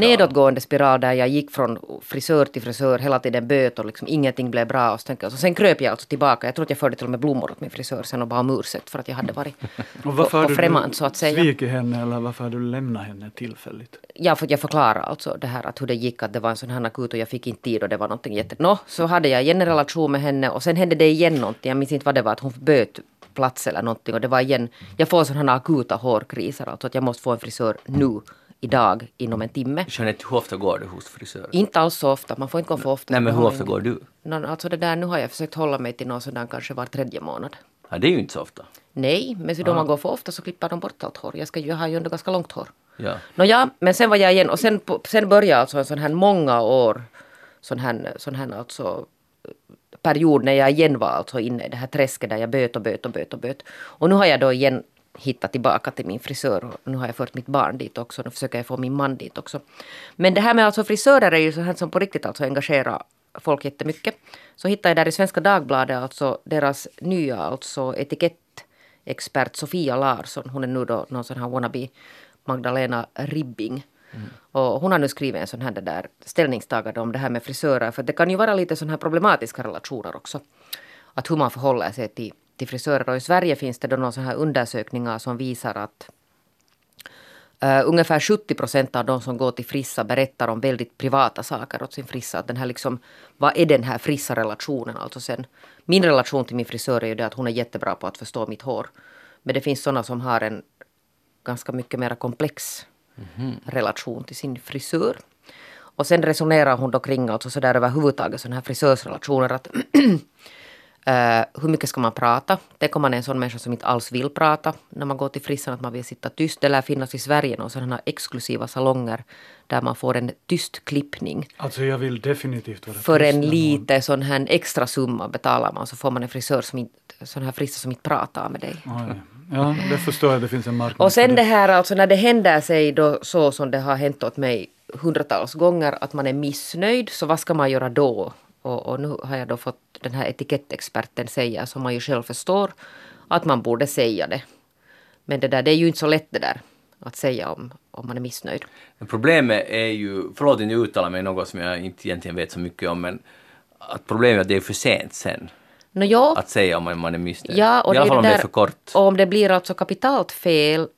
nedåtgående spiral där jag gick från frisör till frisör hela tiden böt och liksom ingenting blev bra. Och sen kröp jag alltså tillbaka. Jag tror att jag förde till och med blommor åt min frisör sen och bara om ursäkt för att jag hade varit på främmande så att säga. Varför sviker henne eller varför hade du lämnat henne tillfälligt? Ja, för jag förklarar alltså det här att hur det gick, att det var en sån här akut och jag fick inte tid och det var någonting så hade jag igen en relation med henne och sen hände det igen någonting. Jag minns inte vad det var, att hon böt plats eller någonting och det var igen, jag får sådana akuta hårkriser alltså att jag måste få en frisör nu, idag, inom en timme. Jeanette, hur ofta går du hos frisören? Inte alls så ofta, man får inte gå för ofta. Nej, men hur ofta går du? Alltså det där, nu har jag försökt hålla mig till någon sådan kanske var 3:e månad. Ja, det är ju inte så ofta. Nej, men så då man går för ofta så klipper de bort allt hår. Jag har ju ändå ganska långt hår. Ja. Men sen var jag igen och sen började alltså en sån här många år, sån här alltså period när jag igen var alltså inne i det här träsket där jag böt. Och nu har jag då igen hittat tillbaka till min frisör och nu har jag fört mitt barn dit också. Nu försöker jag få min man dit också. Men det här med alltså frisörer är ju så här som på riktigt alltså engagerar folk jättemycket. Så hittade jag där i Svenska Dagbladet alltså deras nya alltså etikettexpert Sofia Larsson. Hon är nu då någon sån här wannabe Magdalena Ribbing. Mm. Och hon har nu skrivit en sån här där ställningstagande om det här med frisörer. För det kan ju vara lite sån här problematiska relationer också. Att hur man förhåller sig till frisörer. Och i Sverige finns det då någon sån här undersökningar som visar att ungefär 70% av de som går till frissa berättar om väldigt privata saker åt sin frissa. Att den här liksom, vad är den här frissa-relationen? Alltså sen, min relation till min frisör är ju det att hon är jättebra på att förstå mitt hår. Men det finns sådana som har en ganska mycket mer komplex relation till sin frisör. Och sen resonerar hon då kring alltså sådär överhuvudtaget sådana här frisörsrelationer att hur mycket ska man prata? Tänk om man är en sån människa som inte alls vill prata när man går till frissan att man vill sitta tyst. Det lär finnas i Sverige någon sådana exklusiva salonger där man får en tyst klippning. Alltså jag vill definitivt vara tyst. För en lite sån här extra summa betalar man så får man en frisör som inte, sån här frisör som inte pratar med dig. Oj. Ja, det förstår jag. Det finns en marknad. Och sen det här alltså när det händer sig då så som det har hänt åt mig hundratals gånger att man är missnöjd så vad ska man göra då? Och nu har jag då fått den här etikettexperten säga som man ju själv förstår att man borde säga det. Men det är ju inte så lätt det där att säga om man är missnöjd. Men problemet är ju, förlåt att jag uttalar mig något som jag inte egentligen vet så mycket om, men att problemet är att det är för sent sen. No, ja. Att säga om man är missnöjd. Ja, och i alla fall om det är för kort. Och om det blir alltså kapitalt fel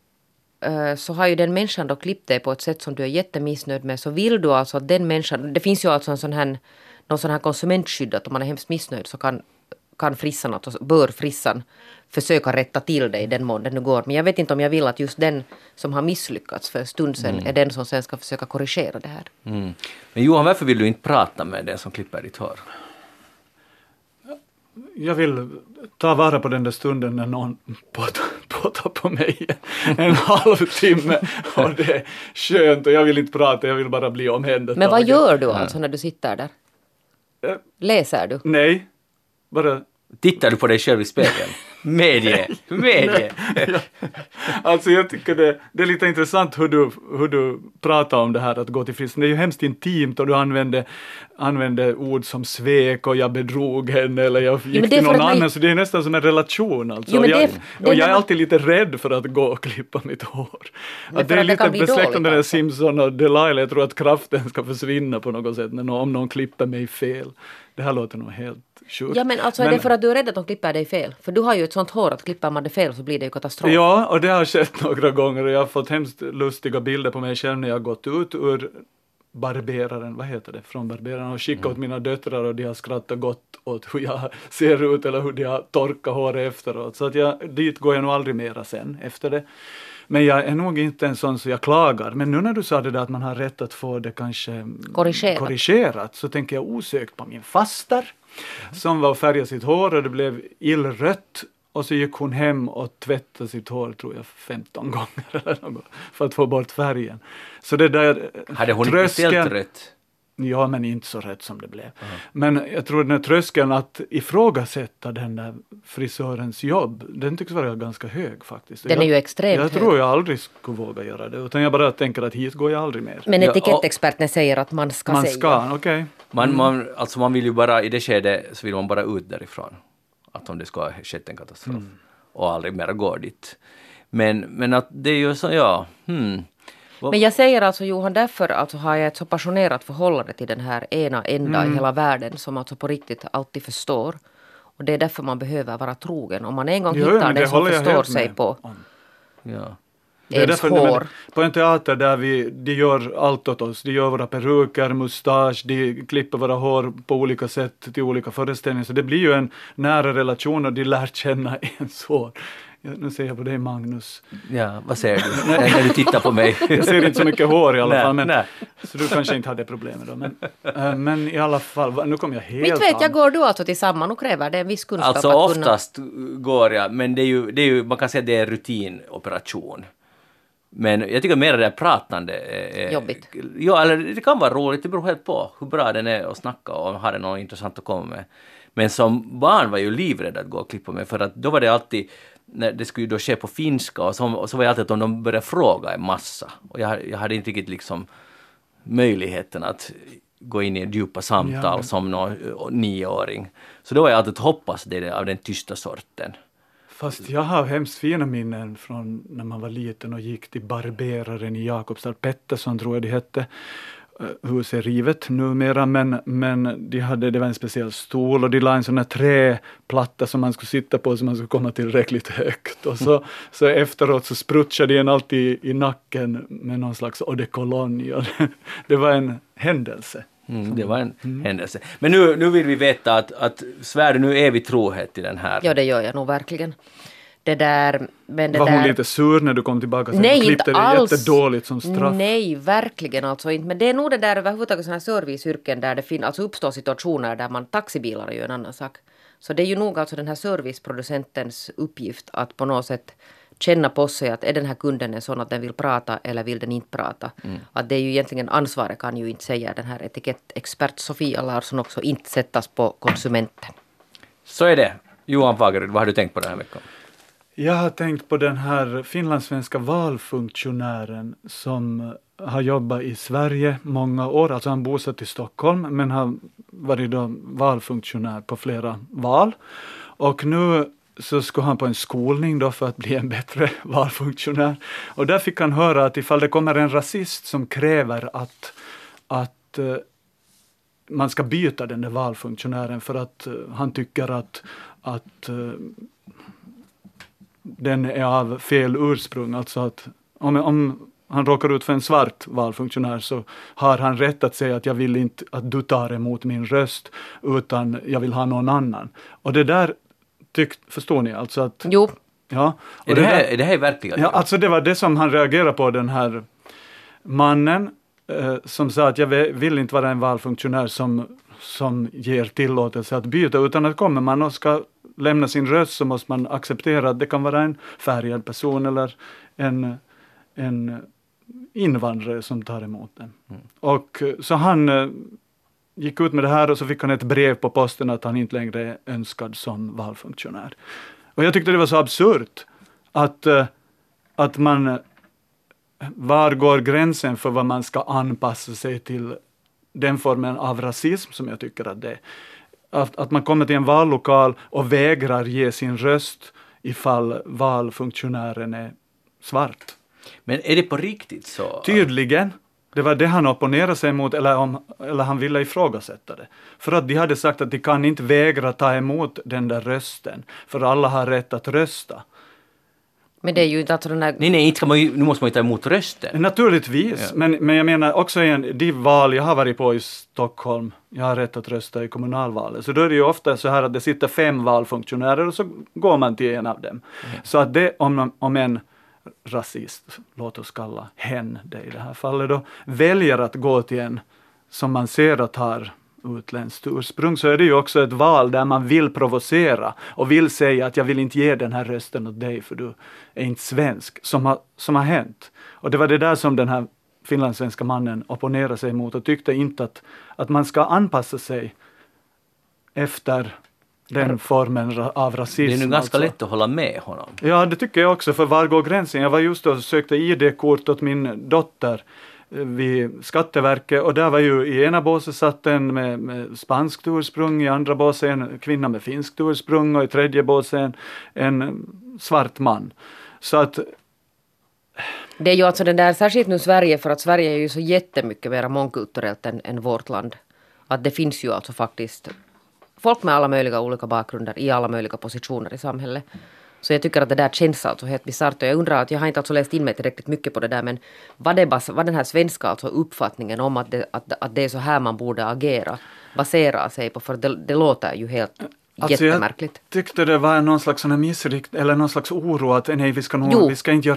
så har ju den människan då klippt dig på ett sätt som du är jättemissnöjd med så vill du alltså att den människan, det finns ju alltså någon sån här konsumentskydd att om man är hemskt missnöjd så kan frissan, bör frissan försöka rätta till dig den mån det nu går. Men jag vet inte om jag vill att just den som har misslyckats för en stund sedan är den som sen ska försöka korrigera det här. Mm. Men Johan, varför vill du inte prata med den som klipper ditt hår? Jag vill ta vara på den där stunden när någon påtar på mig en halvtimme och det är skönt och jag vill inte prata, jag vill bara bli omhändertagen. Men vad gör du alltså när du sitter där? Läser du? Nej, bara... Tittar du på dig själv i spegeln? Medie. Ja. Alltså jag tycker det är lite intressant hur du pratar om det här att gå till frissan. Det är ju hemskt intimt och du använder ord som svek och jag bedrog henne eller jag gick till någon annan. Så det är nästan som en relation. Alltså. Jag är alltid lite rädd för att gå och klippa mitt hår. Att det är lite besläkt om den där Simpson och Delilah. Jag tror att kraften ska försvinna på något sätt om någon klipper mig fel. Det här låter nog helt sjukt. Ja, men alltså är det för att du är rädd att de klipper dig fel? För du har ju ett sånt hår att klippa man det fel så blir det ju katastrof. Ja, och det har skett några gånger och jag har fått hemskt lustiga bilder på mig själv när jag har gått ut ur barberaren, från barberaren och skickat åt mina döttrar och de har skrattat gott åt hur jag ser ut eller hur de har torkat håret efteråt. Så att dit går jag nog aldrig mera sen efter det. Men jag är nog inte en sån så jag klagar. Men nu när du sa det där att man har rätt att få det kanske korrigerat så tänker jag osökt på min faster som var och färgade sitt hår och det blev illrött. Och så gick hon hem och tvättade sitt hår, tror jag, 15 gånger eller något, för att få bort färgen. Så det där... Hade hon inte ställt rätt? Ja, men inte så rätt som det blev. Men jag tror den här tröskeln att ifrågasätta den där frisörens jobb, den tycks vara ganska hög faktiskt. Den är ju extremt hög. Jag tror jag aldrig skulle våga göra det, utan jag bara tänker att hit går jag aldrig mer. Men etikettexperten säger att man ska säga. Man ska, okej. Man vill ju bara, i det skedet så vill man bara ut därifrån. Att om det ska ha skett en katastrof och aldrig mer går dit. Men att det är ju så, Men jag säger alltså Johan, därför alltså har jag ett så passionerat förhållande till den här ena enda i hela världen som alltså på riktigt alltid förstår. Och det är därför man behöver vara trogen. Om man en gång hittar den som förstår sig på ens hår. På en teater där de gör allt åt oss. De gör våra peruker, mustasch, de klipper våra hår på olika sätt till olika föreställningar. Så det blir ju en nära relation och de lär känna ens hår. Nu ser jag på dig, Magnus. Ja, vad säger du? När du tittar på mig. Jag ser inte så mycket hår i alla fall. Men, så du kanske inte hade problemet då. Men i alla fall, nu kommer jag helt... Men vet jag, går du alltså tillsammans och kräver det en viss kunskap? Alltså att oftast går jag, men det är ju, man kan säga att det är en rutinoperation. Men jag tycker mer det där pratande är... Jobbigt. Ja, eller det kan vara roligt, det beror helt på hur bra den är att snacka och har den något intressant att komma med. Men som barn var jag ju livrädd att gå och klippa mig, för att då var det alltid, när det skulle ju då ske på finska, och så var det alltid att om de började fråga en massa, och jag hade inte riktigt liksom möjligheten att gå in i ett djupa samtal som nioåring. Så då var jag alltid hoppas det av den tysta sorten. Fast jag har hemskt fina minnen från när man var liten och gick till barberaren i Jakobstad. Pettersson tror jag det hette. Huset är rivet numera, men det var en speciell stol och de la en sån här träplatta som man skulle sitta på så man skulle komma tillräckligt högt. Och så efteråt så sprutsade den alltid i nacken med någon slags odekoloni. Det var en händelse. Händelse. Men nu vill vi veta att Sverige nu är vi trohet i den här. Ja, det gör jag nog verkligen. Var hon lite sur när du kom tillbaka? Nej, inte alls. Jättedåligt som straff. Nej, verkligen alltså inte. Men det är nog det där överhuvudtaget sådana här serviceyrken där det finns, alltså uppstår situationer där man, taxibilar är ju en annan sak. Så det är ju nog alltså den här serviceproducentens uppgift att på något sätt känna på sig att är den här kunden en sån att den vill prata eller vill den inte prata. Mm. Att det är ju egentligen ansvaret kan ju inte säga, den här etikettexpert Sofia Larsson också, inte sättas på konsumenten. Så är det. Johan Fagerudd, vad har du tänkt på den här veckan? Jag har tänkt på den här finlandssvenska valfunktionären som har jobbat i Sverige många år. Alltså han bosatt i Stockholm men har varit då valfunktionär på flera val. Och nu så skulle han på en skolning då för att bli en bättre valfunktionär. Och där fick han höra att ifall det kommer en rasist som kräver att man ska byta den där valfunktionären för att han tycker att den är av fel ursprung. Alltså att om han råkar ut för en svart valfunktionär så har han rätt att säga att jag vill inte att du tar emot min röst utan jag vill ha någon annan. Och det där förstår ni alltså att... Jo. Ja, och är det här verkligen? Ja, alltså det var det som han reagerade på, den här mannen som sa att jag vill inte vara en valfunktionär som ger tillåtelse att byta, utan att kommer man och ska lämna sin röst så måste man acceptera att det kan vara en färgad person eller en invandrare som tar emot den. Mm. Och så han gick ut med det här och så fick han ett brev på posten att han inte längre är önskad som valfunktionär. Och jag tyckte det var så absurt att man, var går gränsen för vad man ska anpassa sig till den formen av rasism som jag tycker att det är. Att man kommer till en vallokal och vägrar ge sin röst ifall valfunktionären är svart. Men är det på riktigt så? Tydligen. Det var det han opponerade sig emot, eller han ville ifrågasätta det. För att de hade sagt att de kan inte vägra ta emot den där rösten. För alla har rätt att rösta. Men det är ju inte att den här... Nej, inte nu måste man ju ta emot rösten. Naturligtvis. Ja. Men jag menar också de val jag har varit på i Stockholm, jag har rätt att rösta i kommunalvalet. Så då är det ju ofta så här att det sitter 5 valfunktionärer och så går man till en av dem. Mm. Så att det, om en rasist, låt oss kalla hen det i det här fallet då, väljer att gå till en som man ser att har utländskt ursprung, så är det ju också ett val där man vill provocera och vill säga att jag vill inte ge den här rösten åt dig för du är inte svensk, som har hänt. Och det var det där som den här finlandssvenska mannen opponerade sig emot och tyckte inte att man ska anpassa sig efter den formen av rasism. Det är nu ganska lätt att hålla med honom. Ja, det tycker jag också, för var går gränsen? Jag var just och sökte ID-kort åt min dotter vid Skatteverket, och där var ju i ena båset satt en med spanskt ursprung, i andra båset en kvinna med finskt ursprung och i tredje båset en svart man. Så att... Det är ju alltså den där, särskilt nu Sverige, för att Sverige är ju så jättemycket mer mångkulturellt än vårt land. Att det finns ju alltså faktiskt folk med alla möjliga olika bakgrunder i alla möjliga positioner i samhället. Så jag tycker att det där känns alltså helt bizarrt, och jag undrar, att jag har inte alltså läst in mig tillräckligt mycket på det där, men vad den här svenska alltså uppfattningen om att det är så här man borde agera baserar sig på, för det låter ju helt jättemärkligt. Jag tyckte det var någon slags missrikt eller någon slags oro att nej, vi ska inte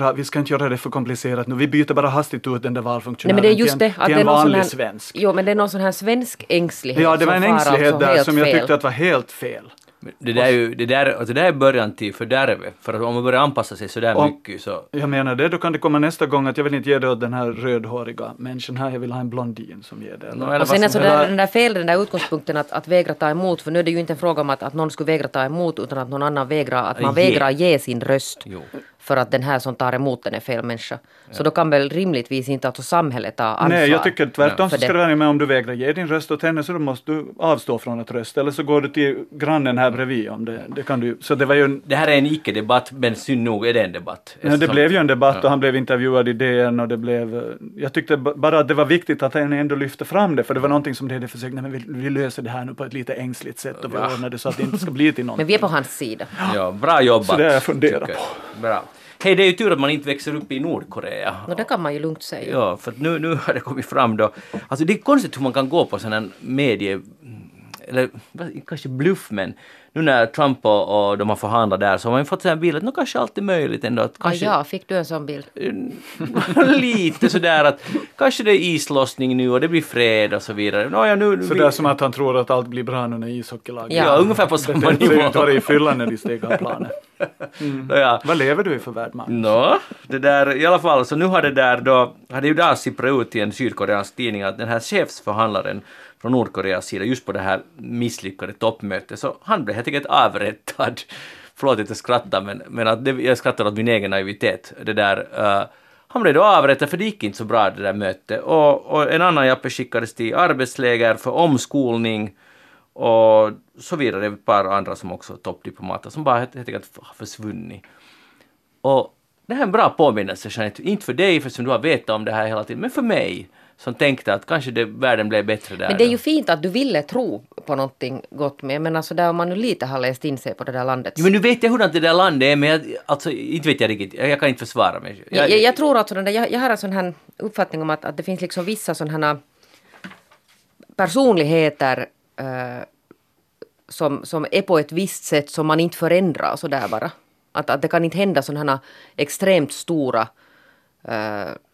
göra det för komplicerat nu, vi byter bara hastigt ut den där valfunktionen till en vanlig svensk. Jo, men det är någon sån här svensk ängslighet. Ja, det var en ängslighet där som jag tyckte att var helt fel. Det där är början till fördärvet, för att om man börjar anpassa sig så där mycket så... Jag menar det, då kan det komma nästa gång att jag vill inte ge det den här rödhåriga människan här, jag vill ha en blondin som ger det. Eller? Och sen alltså den där utgångspunkten att vägra ta emot, för nu är det ju inte en fråga om att någon skulle vägra ta emot utan att någon annan vägrar, att man vägrar ge sin röst. Jo. För att den här som tar emot den är fel människa. Ja. Så då kan väl rimligtvis inte alltså samhället ta ansvar. Nej, jag tycker tvärtom så ska det vara med, om du vägrar ge din röst åt henne så då måste du avstå från att rösta. Eller så går du till grannen här bredvid om det kan du. Så det var ju... Det här är en icke-debatt, men synd nog är det en debatt. Nej, det blev ju en debatt och han blev intervjuad i DN och det blev... Jag tyckte bara att det var viktigt att han ändå lyfte fram det, för det var någonting som det hade försökt, nej men vi löser det här nu på ett lite ängsligt sätt och vi ordnar det så att det inte ska bli till någonting. Men vi är på hans sida. Ja, bra jobbat. Så det har jag funderat på. Bra. Hej, det är ju tur att man inte växer upp i Nordkorea. No, det kan man ju lugnt säga. Ja, för att nu har det kommit fram då. Alltså det är konstigt hur man kan gå på sådana medier, eller kanske bluff, men nu när Trump och de har förhandlat där så har man ju fått sån här bild att nu kanske allt är möjligt ändå. Att kanske, fick du en sån bild? Lite sådär att kanske det är islossning nu och det blir fred och så vidare. Sådär som att han tror att allt blir bra nu när ishockeylaget. Ja, ungefär på samma nivå. Det tar i fyllan när de steg av planen. Mm. Vad lever du i för världmark? Det där i alla fall, så nu har det där då, hade ju där sipprat ut i en sydkoreansk tidning att den här chefsförhandlaren från Nordkoreas sida just på det här misslyckade toppmötet, så han blev helt enkelt avrättad. Förlåt att jag skrattar, men att jag skrattar åt min egen naivitet. Det där, han blev då avrättad för det gick inte så bra det där mötet. Och en annan jappe skickades till arbetsläger för omskolning och så vidare. Det är ett par andra som också toppdiplomater som bara helt enkelt har försvunnit. Och det här är en bra påminnelse, Jeanette. Inte för dig, för som du har vetat om det här hela tiden, men för mig. Som tänkte att kanske världen blev bättre där. Men det är ju fint att du ville tro på någonting gott med. Men alltså där om man nu lite har läst in sig på det där landet. Jo, men nu vet jag hur det där landet är. Men inte vet jag riktigt. Jag kan inte försvara mig. Jag tror alltså den där. Jag har en sån här uppfattning om att det finns liksom vissa sådana här personligheter som är på ett visst sätt som man inte förändrar så där bara. Att det kan inte hända sådana här extremt stora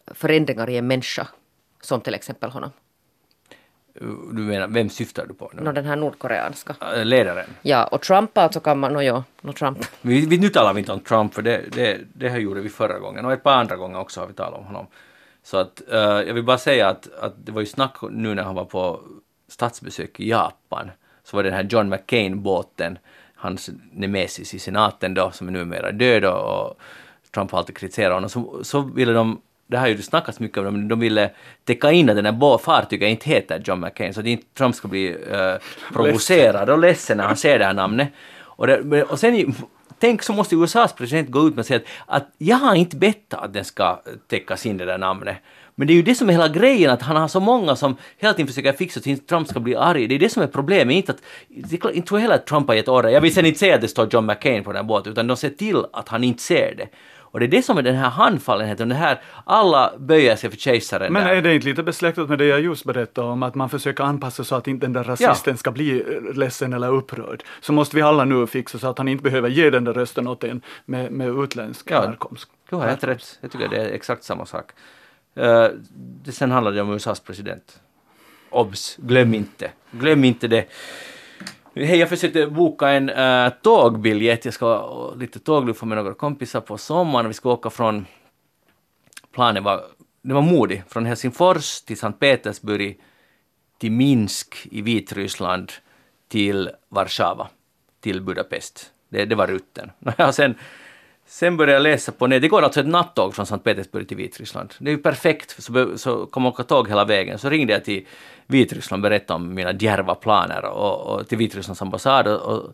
förändringar i en människa. Som till exempel honom. Du menar, vem syftar du på nu? Den här nordkoreanska. Ledaren. Ja, och Trump alltså kan man... Trump. Nu talar vi inte om Trump, för det här gjorde vi förra gången. Och ett par andra gånger också har vi talat om honom. Så att, jag vill bara säga att det var ju snack nu när han var på statsbesök i Japan. Så var det den här John McCain-båten, hans nemesis i senaten då, som är numera död. Och Trump har alltid kritiserat honom. Så ville de... Det har ju snackats mycket om dem. De ville täcka in att den här fartyget inte heter John McCain. Så att inte Trump ska bli provocerad och ledsen när han ser det här namnet. Och sen, tänk så måste USAs president gå ut med att säga att jag har inte bett att den ska täckas in det där namnet. Men det är ju det som är hela grejen, att han har så många som hela tiden försöker fixa så att Trump ska bli arg. Det är det som är problemet, inte att... Jag tror hela att Trump har gett order. Jag vill sen inte säga att det står John McCain på den här båten, utan de ser till att han inte ser det. Och det är det som är den här handfallenheten, det här alla böjer sig för kejsaren. Men är det inte lite besläktat med det jag just berättade om, att man försöker anpassa så att inte den där rasisten ska bli ledsen eller upprörd? Så måste vi alla nu fixa så att han inte behöver ge den där rösten åt en med utländsk härkomst. Du har helt rätt. Jag tycker det är exakt samma sak. Sen handlade det om USAs president. Obs, glöm inte. Glöm inte det. Hej, jag försökte boka en tågbiljett. Jag ska lite tågluffa med några kompisar på sommaren. Vi ska åka från... Planen var... Det var modig. Från Helsingfors till Sankt Petersburg, till Minsk i Vitryssland, till Warszawa, till Budapest. Det var rutten. Sen började jag läsa på... Nej, det går alltså ett nattåg från Sankt Petersburg till Vitryssland. Det är ju perfekt, så kommer jag åka tåg hela vägen. Så ringde jag till Vitryssland och berättade om mina djärva planer och till Vitrysslands ambassad. Och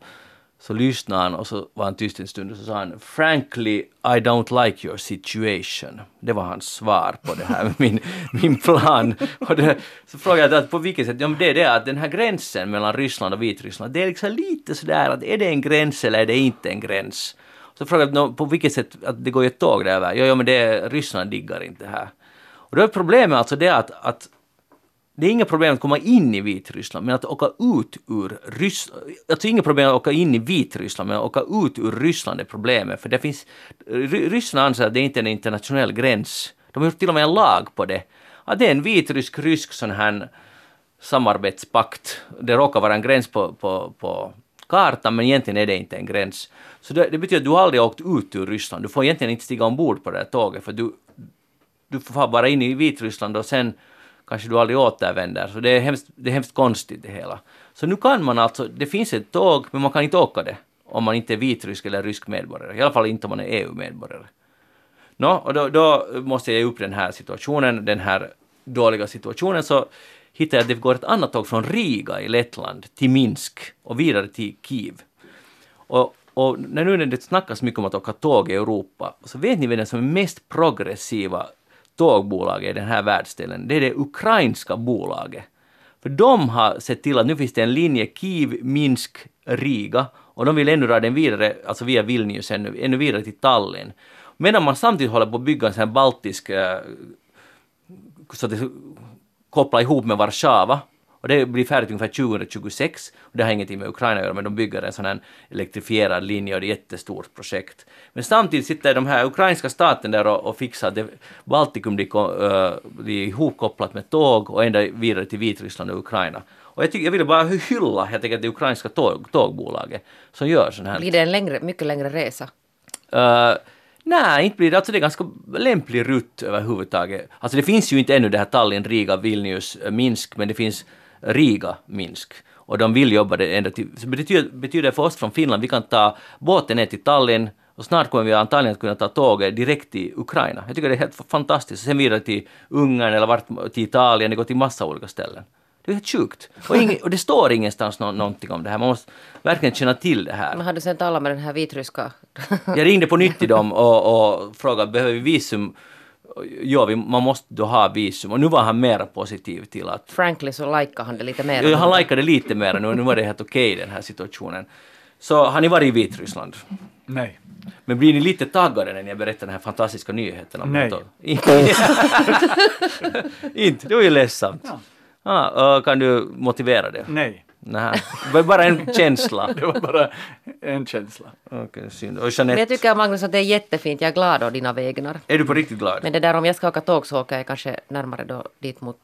så lyssnade han och så var han tyst en stund och så sa han "Frankly, I don't like your situation." Det var hans svar på det här, min plan. Och så frågade jag på vilket sätt. Ja, men det är att den här gränsen mellan Ryssland och Vitryssland, det är liksom lite sådär att är det en gräns eller är det inte en gräns? Så frågade jag på vilket sätt att det går ett tåg där över. Ja, men Ryssland diggar inte här. Och då är problemet alltså det att det är inga problem att komma in i Vitryssland, men att åka ut ur Ryssland. Alltså inga problem att åka in i Vitryssland, men att åka ut ur Ryssland är problemet. För det finns, Ryssland anser att det inte är en internationell gräns. De har till och med en lag på det. Att det är en vitrysk-rysk sån här samarbetspakt. Det råkar vara en gräns på kartan, men egentligen är det inte en gräns. Så det betyder att du aldrig har åkt ut ur Ryssland. Du får egentligen inte stiga ombord på det här tåget, för du får bara in i Vitryssland och sen kanske du aldrig återvänder. Så det är hemskt konstigt det hela. Så nu kan man alltså, det finns ett tåg, men man kan inte åka det om man inte är vitrysk eller rysk medborgare. I alla fall inte om man är EU-medborgare. Och då måste jag ge upp den här situationen, den här dåliga situationen, så hittar jag att det går ett annat tåg från Riga i Lettland till Minsk och vidare till Kiev. Och när det snackas mycket om att åka tåg i Europa, så vet ni vem som är mest progressiva tågbolaget i den här världsdelen? Det är det ukrainska bolaget. För de har sett till att nu finns det en linje Kiev, Minsk, Riga, och de vill ännu dra den vidare, alltså via Vilnius ännu vidare till Tallinn. Medan man samtidigt håller på att bygga en sån här baltisk, så att det kopplar ihop med Warszawa, och det blir färdigt ungefär 2026. Det har ingenting med Ukraina att göra, men de bygger en sån här elektrifierad linje och det är ett jättestort projekt. Men samtidigt sitter de här ukrainska staten där och fixar att Baltikum blir ihopkopplat med tåg och ända vidare till Vitryssland och Ukraina. Och jag vill bara hylla helt enkelt det ukrainska tågbolaget som gör sån här. Blir det en mycket längre resa? Nej, inte blir det. Alltså det är ganska lämplig rutt överhuvudtaget. Alltså det finns ju inte ännu det här Tallinn, Riga, Vilnius, Minsk, men det finns Riga, Minsk. Och de vill jobba det ända till... Så betyder det för oss från Finland, vi kan ta båten ner till Tallinn och snart kommer vi antagligen att kunna ta tåget direkt till Ukraina. Jag tycker det är helt fantastiskt. Sen vidare till Ungern eller till Italien, det går till massa olika ställen. Det är helt sjukt. Och det står ingenstans någonting om det här. Man måste verkligen känna till det här. Men har du sen talat med den här vitryska? Jag ringde på nytt till dem och frågade, behöver vi visum? Ja, man måste då ha visum. Och nu var han mer positiv till att... Frankly så likade han det lite mer. Ja, han likade det lite mer nu. Nu var det helt okej den här situationen. Så har ni varit i Vitryssland? Nej. Men blir ni lite taggade när jag berättar den här fantastiska nyheten? Nej. Inte, det var ju ledsamt. Ja. Kan du motivera det? Nej. Nej. Det var bara en känsla. Det var bara en känsla. Okay, synd. Och Jeanette... Jag tycker, Magnus, att det är jättefint. Jag är glad av dina vägnar. Är du på riktigt glad? Men det där om jag ska åka tåg så åker jag kanske närmare då dit mot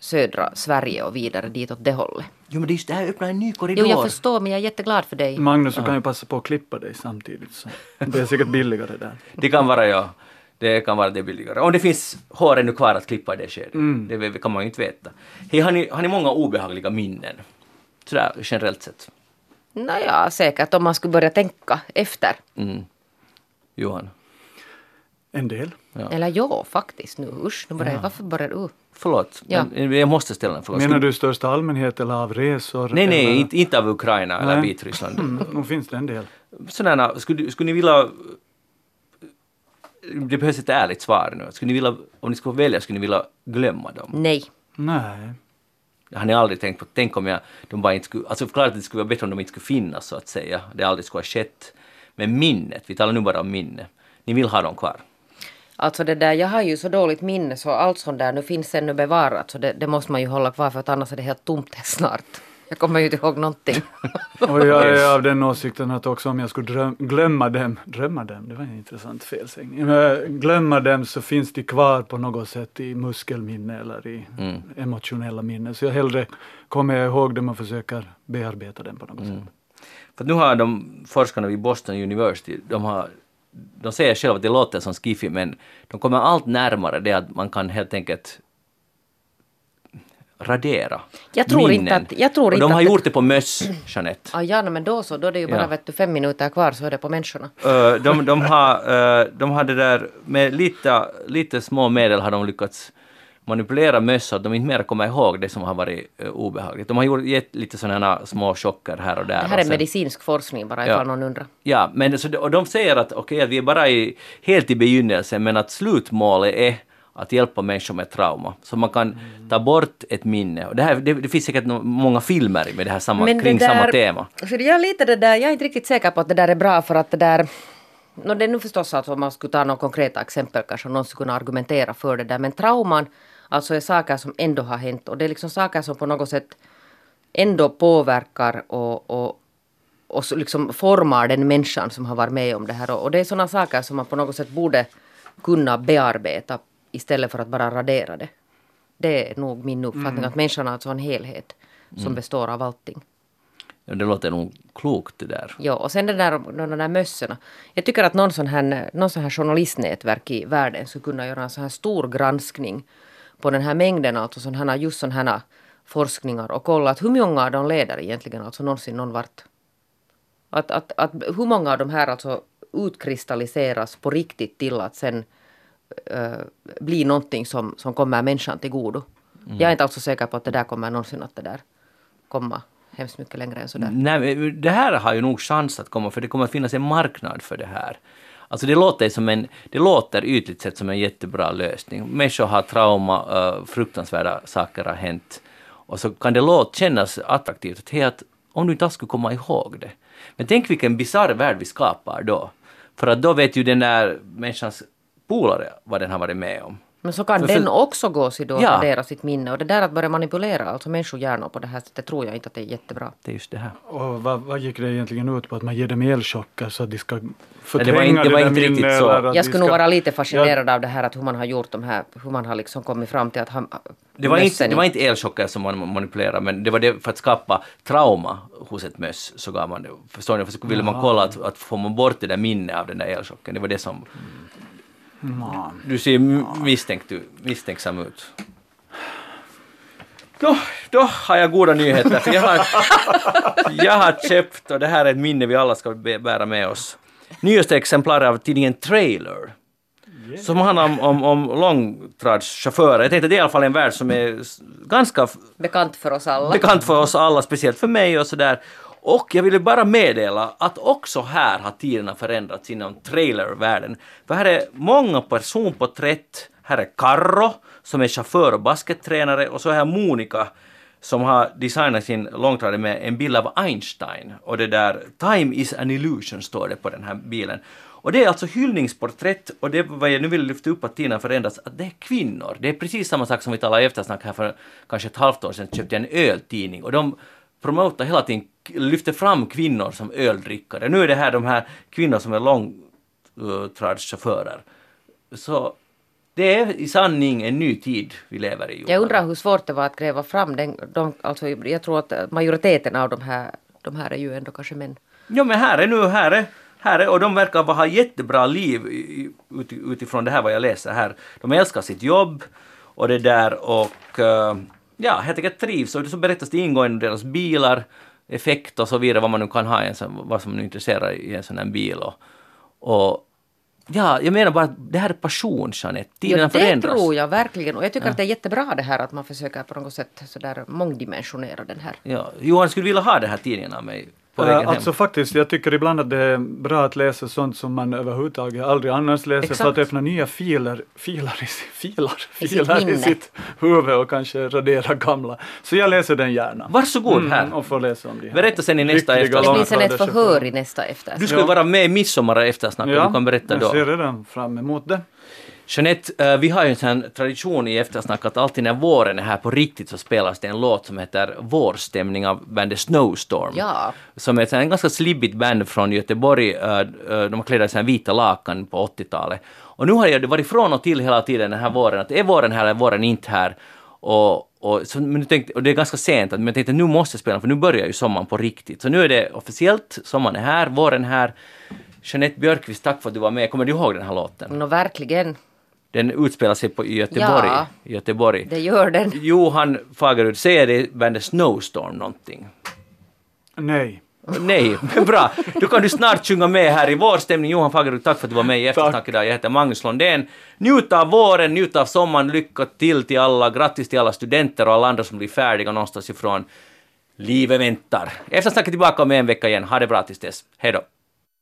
södra Sverige och vidare dit åt det hållet. Jo, men det här öppnar en ny korridor. Jo, jag förstår, men jag är jätteglad för dig. Magnus, du kan ju passa på att klippa dig samtidigt. Så. Det är säkert billigare där. Det kan vara jag. Det kan vara det billigare. Om det finns hår ännu kvar att klippa i det skedet. Det kan man ju inte veta. Hey, har ni många obehagliga minnen? Sådär generellt sett. Naja, säkert om man skulle börja tänka efter. Johan? En del. Ja. Eller ja, faktiskt. Nu, usch, nu börjar jag. Varför börjar du? Förlåt, men jag måste ställa en fråga. Menar du största allmänhet eller av resor? Nej, inte av Ukraina eller Vitryssland. Nu finns det en del. Sådana, skulle ni vilja... Det behövs ett ärligt svar nu. Om ni skulle välja, skulle ni vilja glömma dem? Nej. Jag har aldrig tänkt på, tänk om de bara inte skulle... Alltså klart att det skulle vara bättre om de inte skulle finnas, så att säga. Det aldrig skulle ha skett. Men minnet, vi talar nu bara om minne. Ni vill ha dem kvar. Alltså det där, jag har ju så dåligt minne så allt sånt där nu finns ännu bevarat. Så det måste man ju hålla kvar, för att annars är det helt tomt snart. Jag kommer ju inte ihåg någonting. Och jag är av den åsikten att också om jag skulle glömma dem, det var en intressant felsägning. Glömma dem så finns de kvar på något sätt i muskelminne eller i emotionella minnen. Så jag hellre kommer jag ihåg dem och försöker bearbeta dem på något sätt. För nu har de forskarna vid Boston University, de säger själva att det låter som skiffy, men de kommer allt närmare det att man kan helt enkelt... radera. Jag tror inte de har gjort det på möss, Jeanette. Men då är det ju bara vet du, 5 minuter kvar så är det på människorna. De har det där med lite små medel har de lyckats manipulera möss så att de inte mer kommer ihåg det som har varit obehagligt. De har gett lite sådana små chocker här och där. Det här är medicinsk forskning bara, ifall någon undrar. Ja, men så de säger att okej, vi är bara helt i begynnelsen, men att slutmålet är att hjälpa människor med trauma. Så man kan ta bort ett minne. Och det finns säkert många filmer med det här samma tema. För jag är inte riktigt säker på att det där är bra, för att det där... det är nu förstås att om man skulle ta några konkreta exempel kanske någon skulle kunna argumentera för det där. Men trauman alltså är saker som ändå har hänt. Och det är liksom saker som på något sätt ändå påverkar och liksom formar den människan som har varit med om det här. Och det är sådana saker som man på något sätt borde kunna bearbeta istället för att bara radera det. Det är nog min uppfattning att människan har alltså en helhet som består av allting. Det låter nog klokt det där. Ja, och sen det där, de där mössorna. Jag tycker att någon sån här journalistnätverk i världen skulle kunna göra en sån här stor granskning på den här mängden av alltså sån här forskningar och kolla att hur många av dem leder egentligen alltså någonsin någon vart. Att hur många av de här alltså utkristalliseras på riktigt till att sen bli någonting som kommer människan till godo. Mm. Jag är inte alltså säker på att det där kommer någonsin att det där komma hemskt mycket längre än sådär. Nej, det här har ju nog chans att komma, för det kommer finnas en marknad för det här. Alltså det låter ytligt sett som en jättebra lösning. Människor har trauma, fruktansvärda saker har hänt. Och så kan det kännas attraktivt att helt, om du inte skulle komma ihåg det. Men tänk vilken bizarr värld vi skapar då. För att då vet ju den där människans polare vad den har varit med om. Men så kan den också gå sig då och radera sitt minne. Och det där att börja manipulera alltså människohjärnor på det här sättet tror jag inte att det är jättebra. Det är just det här. Och vad gick det egentligen ut på? Att man ger dem elchocker så att de ska förtränga det där minne? Jag skulle nog vara lite fascinerad av det här att hur man har gjort de här, hur man har liksom kommit fram till att han... Det var inte elchocker som man manipulerade, men det var det för att skapa trauma hos ett möss så gav man det. Förstår ni? För så ville man kolla att får man bort det där minnet av den där elchocken. Det var det som... Du ser misstänksam ut. Då har jag goda nyheter. För jag har köpt, och det här är ett minne vi alla ska bära med oss. Nyaste exemplar av tidningen Trailer. Som handlar om långtradschaufförer. Jag tänkte att det är i alla fall en värld som är ganska... Bekant för oss alla, speciellt för mig och sådär. Och jag ville bara meddela att också här har tiderna förändrats inom trailervärlden. För här är många personporträtt. Här är Carro som är chaufför och baskettränare. Och så här Monica som har designat sin långtradare med en bild av Einstein. Och det där Time is an illusion står det på den här bilen. Och det är alltså hyllningsporträtt, och det vad jag nu vill lyfta upp att tiderna förändras, att det är kvinnor. Det är precis samma sak som vi talade eftersnack här för kanske ett halvt år sedan köpte jag en öltidning. Och de promotar hela tiden, lyfter fram kvinnor som öldrickare. Nu är det här de här kvinnor som är långtradschaufförer. Så det är i sanning en ny tid vi lever i. Jag undrar hur svårt det var att gräva fram den, alltså jag tror att majoriteten av de här är ju ändå kanske män. Ja, men här är, och de verkar ha jättebra liv utifrån det här vad jag läser här. De älskar sitt jobb och det där och ja, helt enkelt trivs, och så berättas det ingående deras bilar, effekt och så vidare, vad man nu kan ha, vad som nu intresserar i en sån här bil. Och ja, jag menar bara att det här är passion, Jeanette. Tiden förändras. Det tror jag verkligen, och jag tycker att det är jättebra det här att man försöker på något sätt sådär mångdimensionera den här. Ja, Johan skulle vilja ha det här tidningen av mig. Alltså faktiskt, jag tycker ibland att det är bra att läsa sånt som man överhuvudtaget aldrig annars läser. Exakt. För att öppna nya filer i sitt huvud och kanske radera gamla. Så jag läser den gärna. Varsågod här. Och får läsa om det här. Berätta sen i nästa eftersnack. Det finns en ett förhör i nästa eftersnack. Du ska vara med i midsommar eftersnack, och du kan berätta då. Ja, jag ser redan fram emot det. Jeanette, vi har ju en sån tradition i eftersnack att alltid när våren är här på riktigt så spelas det en låt som heter Vårstämning av bandet Snowstorm. Ja. Som är en ganska slibbigt band från Göteborg. De har klädda sig vita lakan på 80-talet. Och nu har jag varit ifrån och till hela tiden den här våren. Att är våren här eller är våren inte här? Och det är ganska sent, men jag tänkte nu måste jag spela, för nu börjar ju sommaren på riktigt. Så nu är det officiellt, sommaren är här, våren är här. Jeanette Björkvist, tack för att du var med. Kommer du ihåg den här låten? Ja, verkligen. Den utspelar sig på Göteborg. Det gör den. Johan Fagerudd, säger det bandet Snowstorm någonting? Nej, bra. Då kan du snart sjunga med här i vårstämning. Johan Fagerudd, tack för att du var med i eftersnack idag. Jag heter Magnus Lundén. Njut av våren, njut av sommaren. Lycka till alla. Grattis till alla studenter och alla andra som blir färdiga någonstans ifrån. Livet väntar. Eftersnack är tillbaka om en vecka igen. Ha det bra tills dess. Hej då.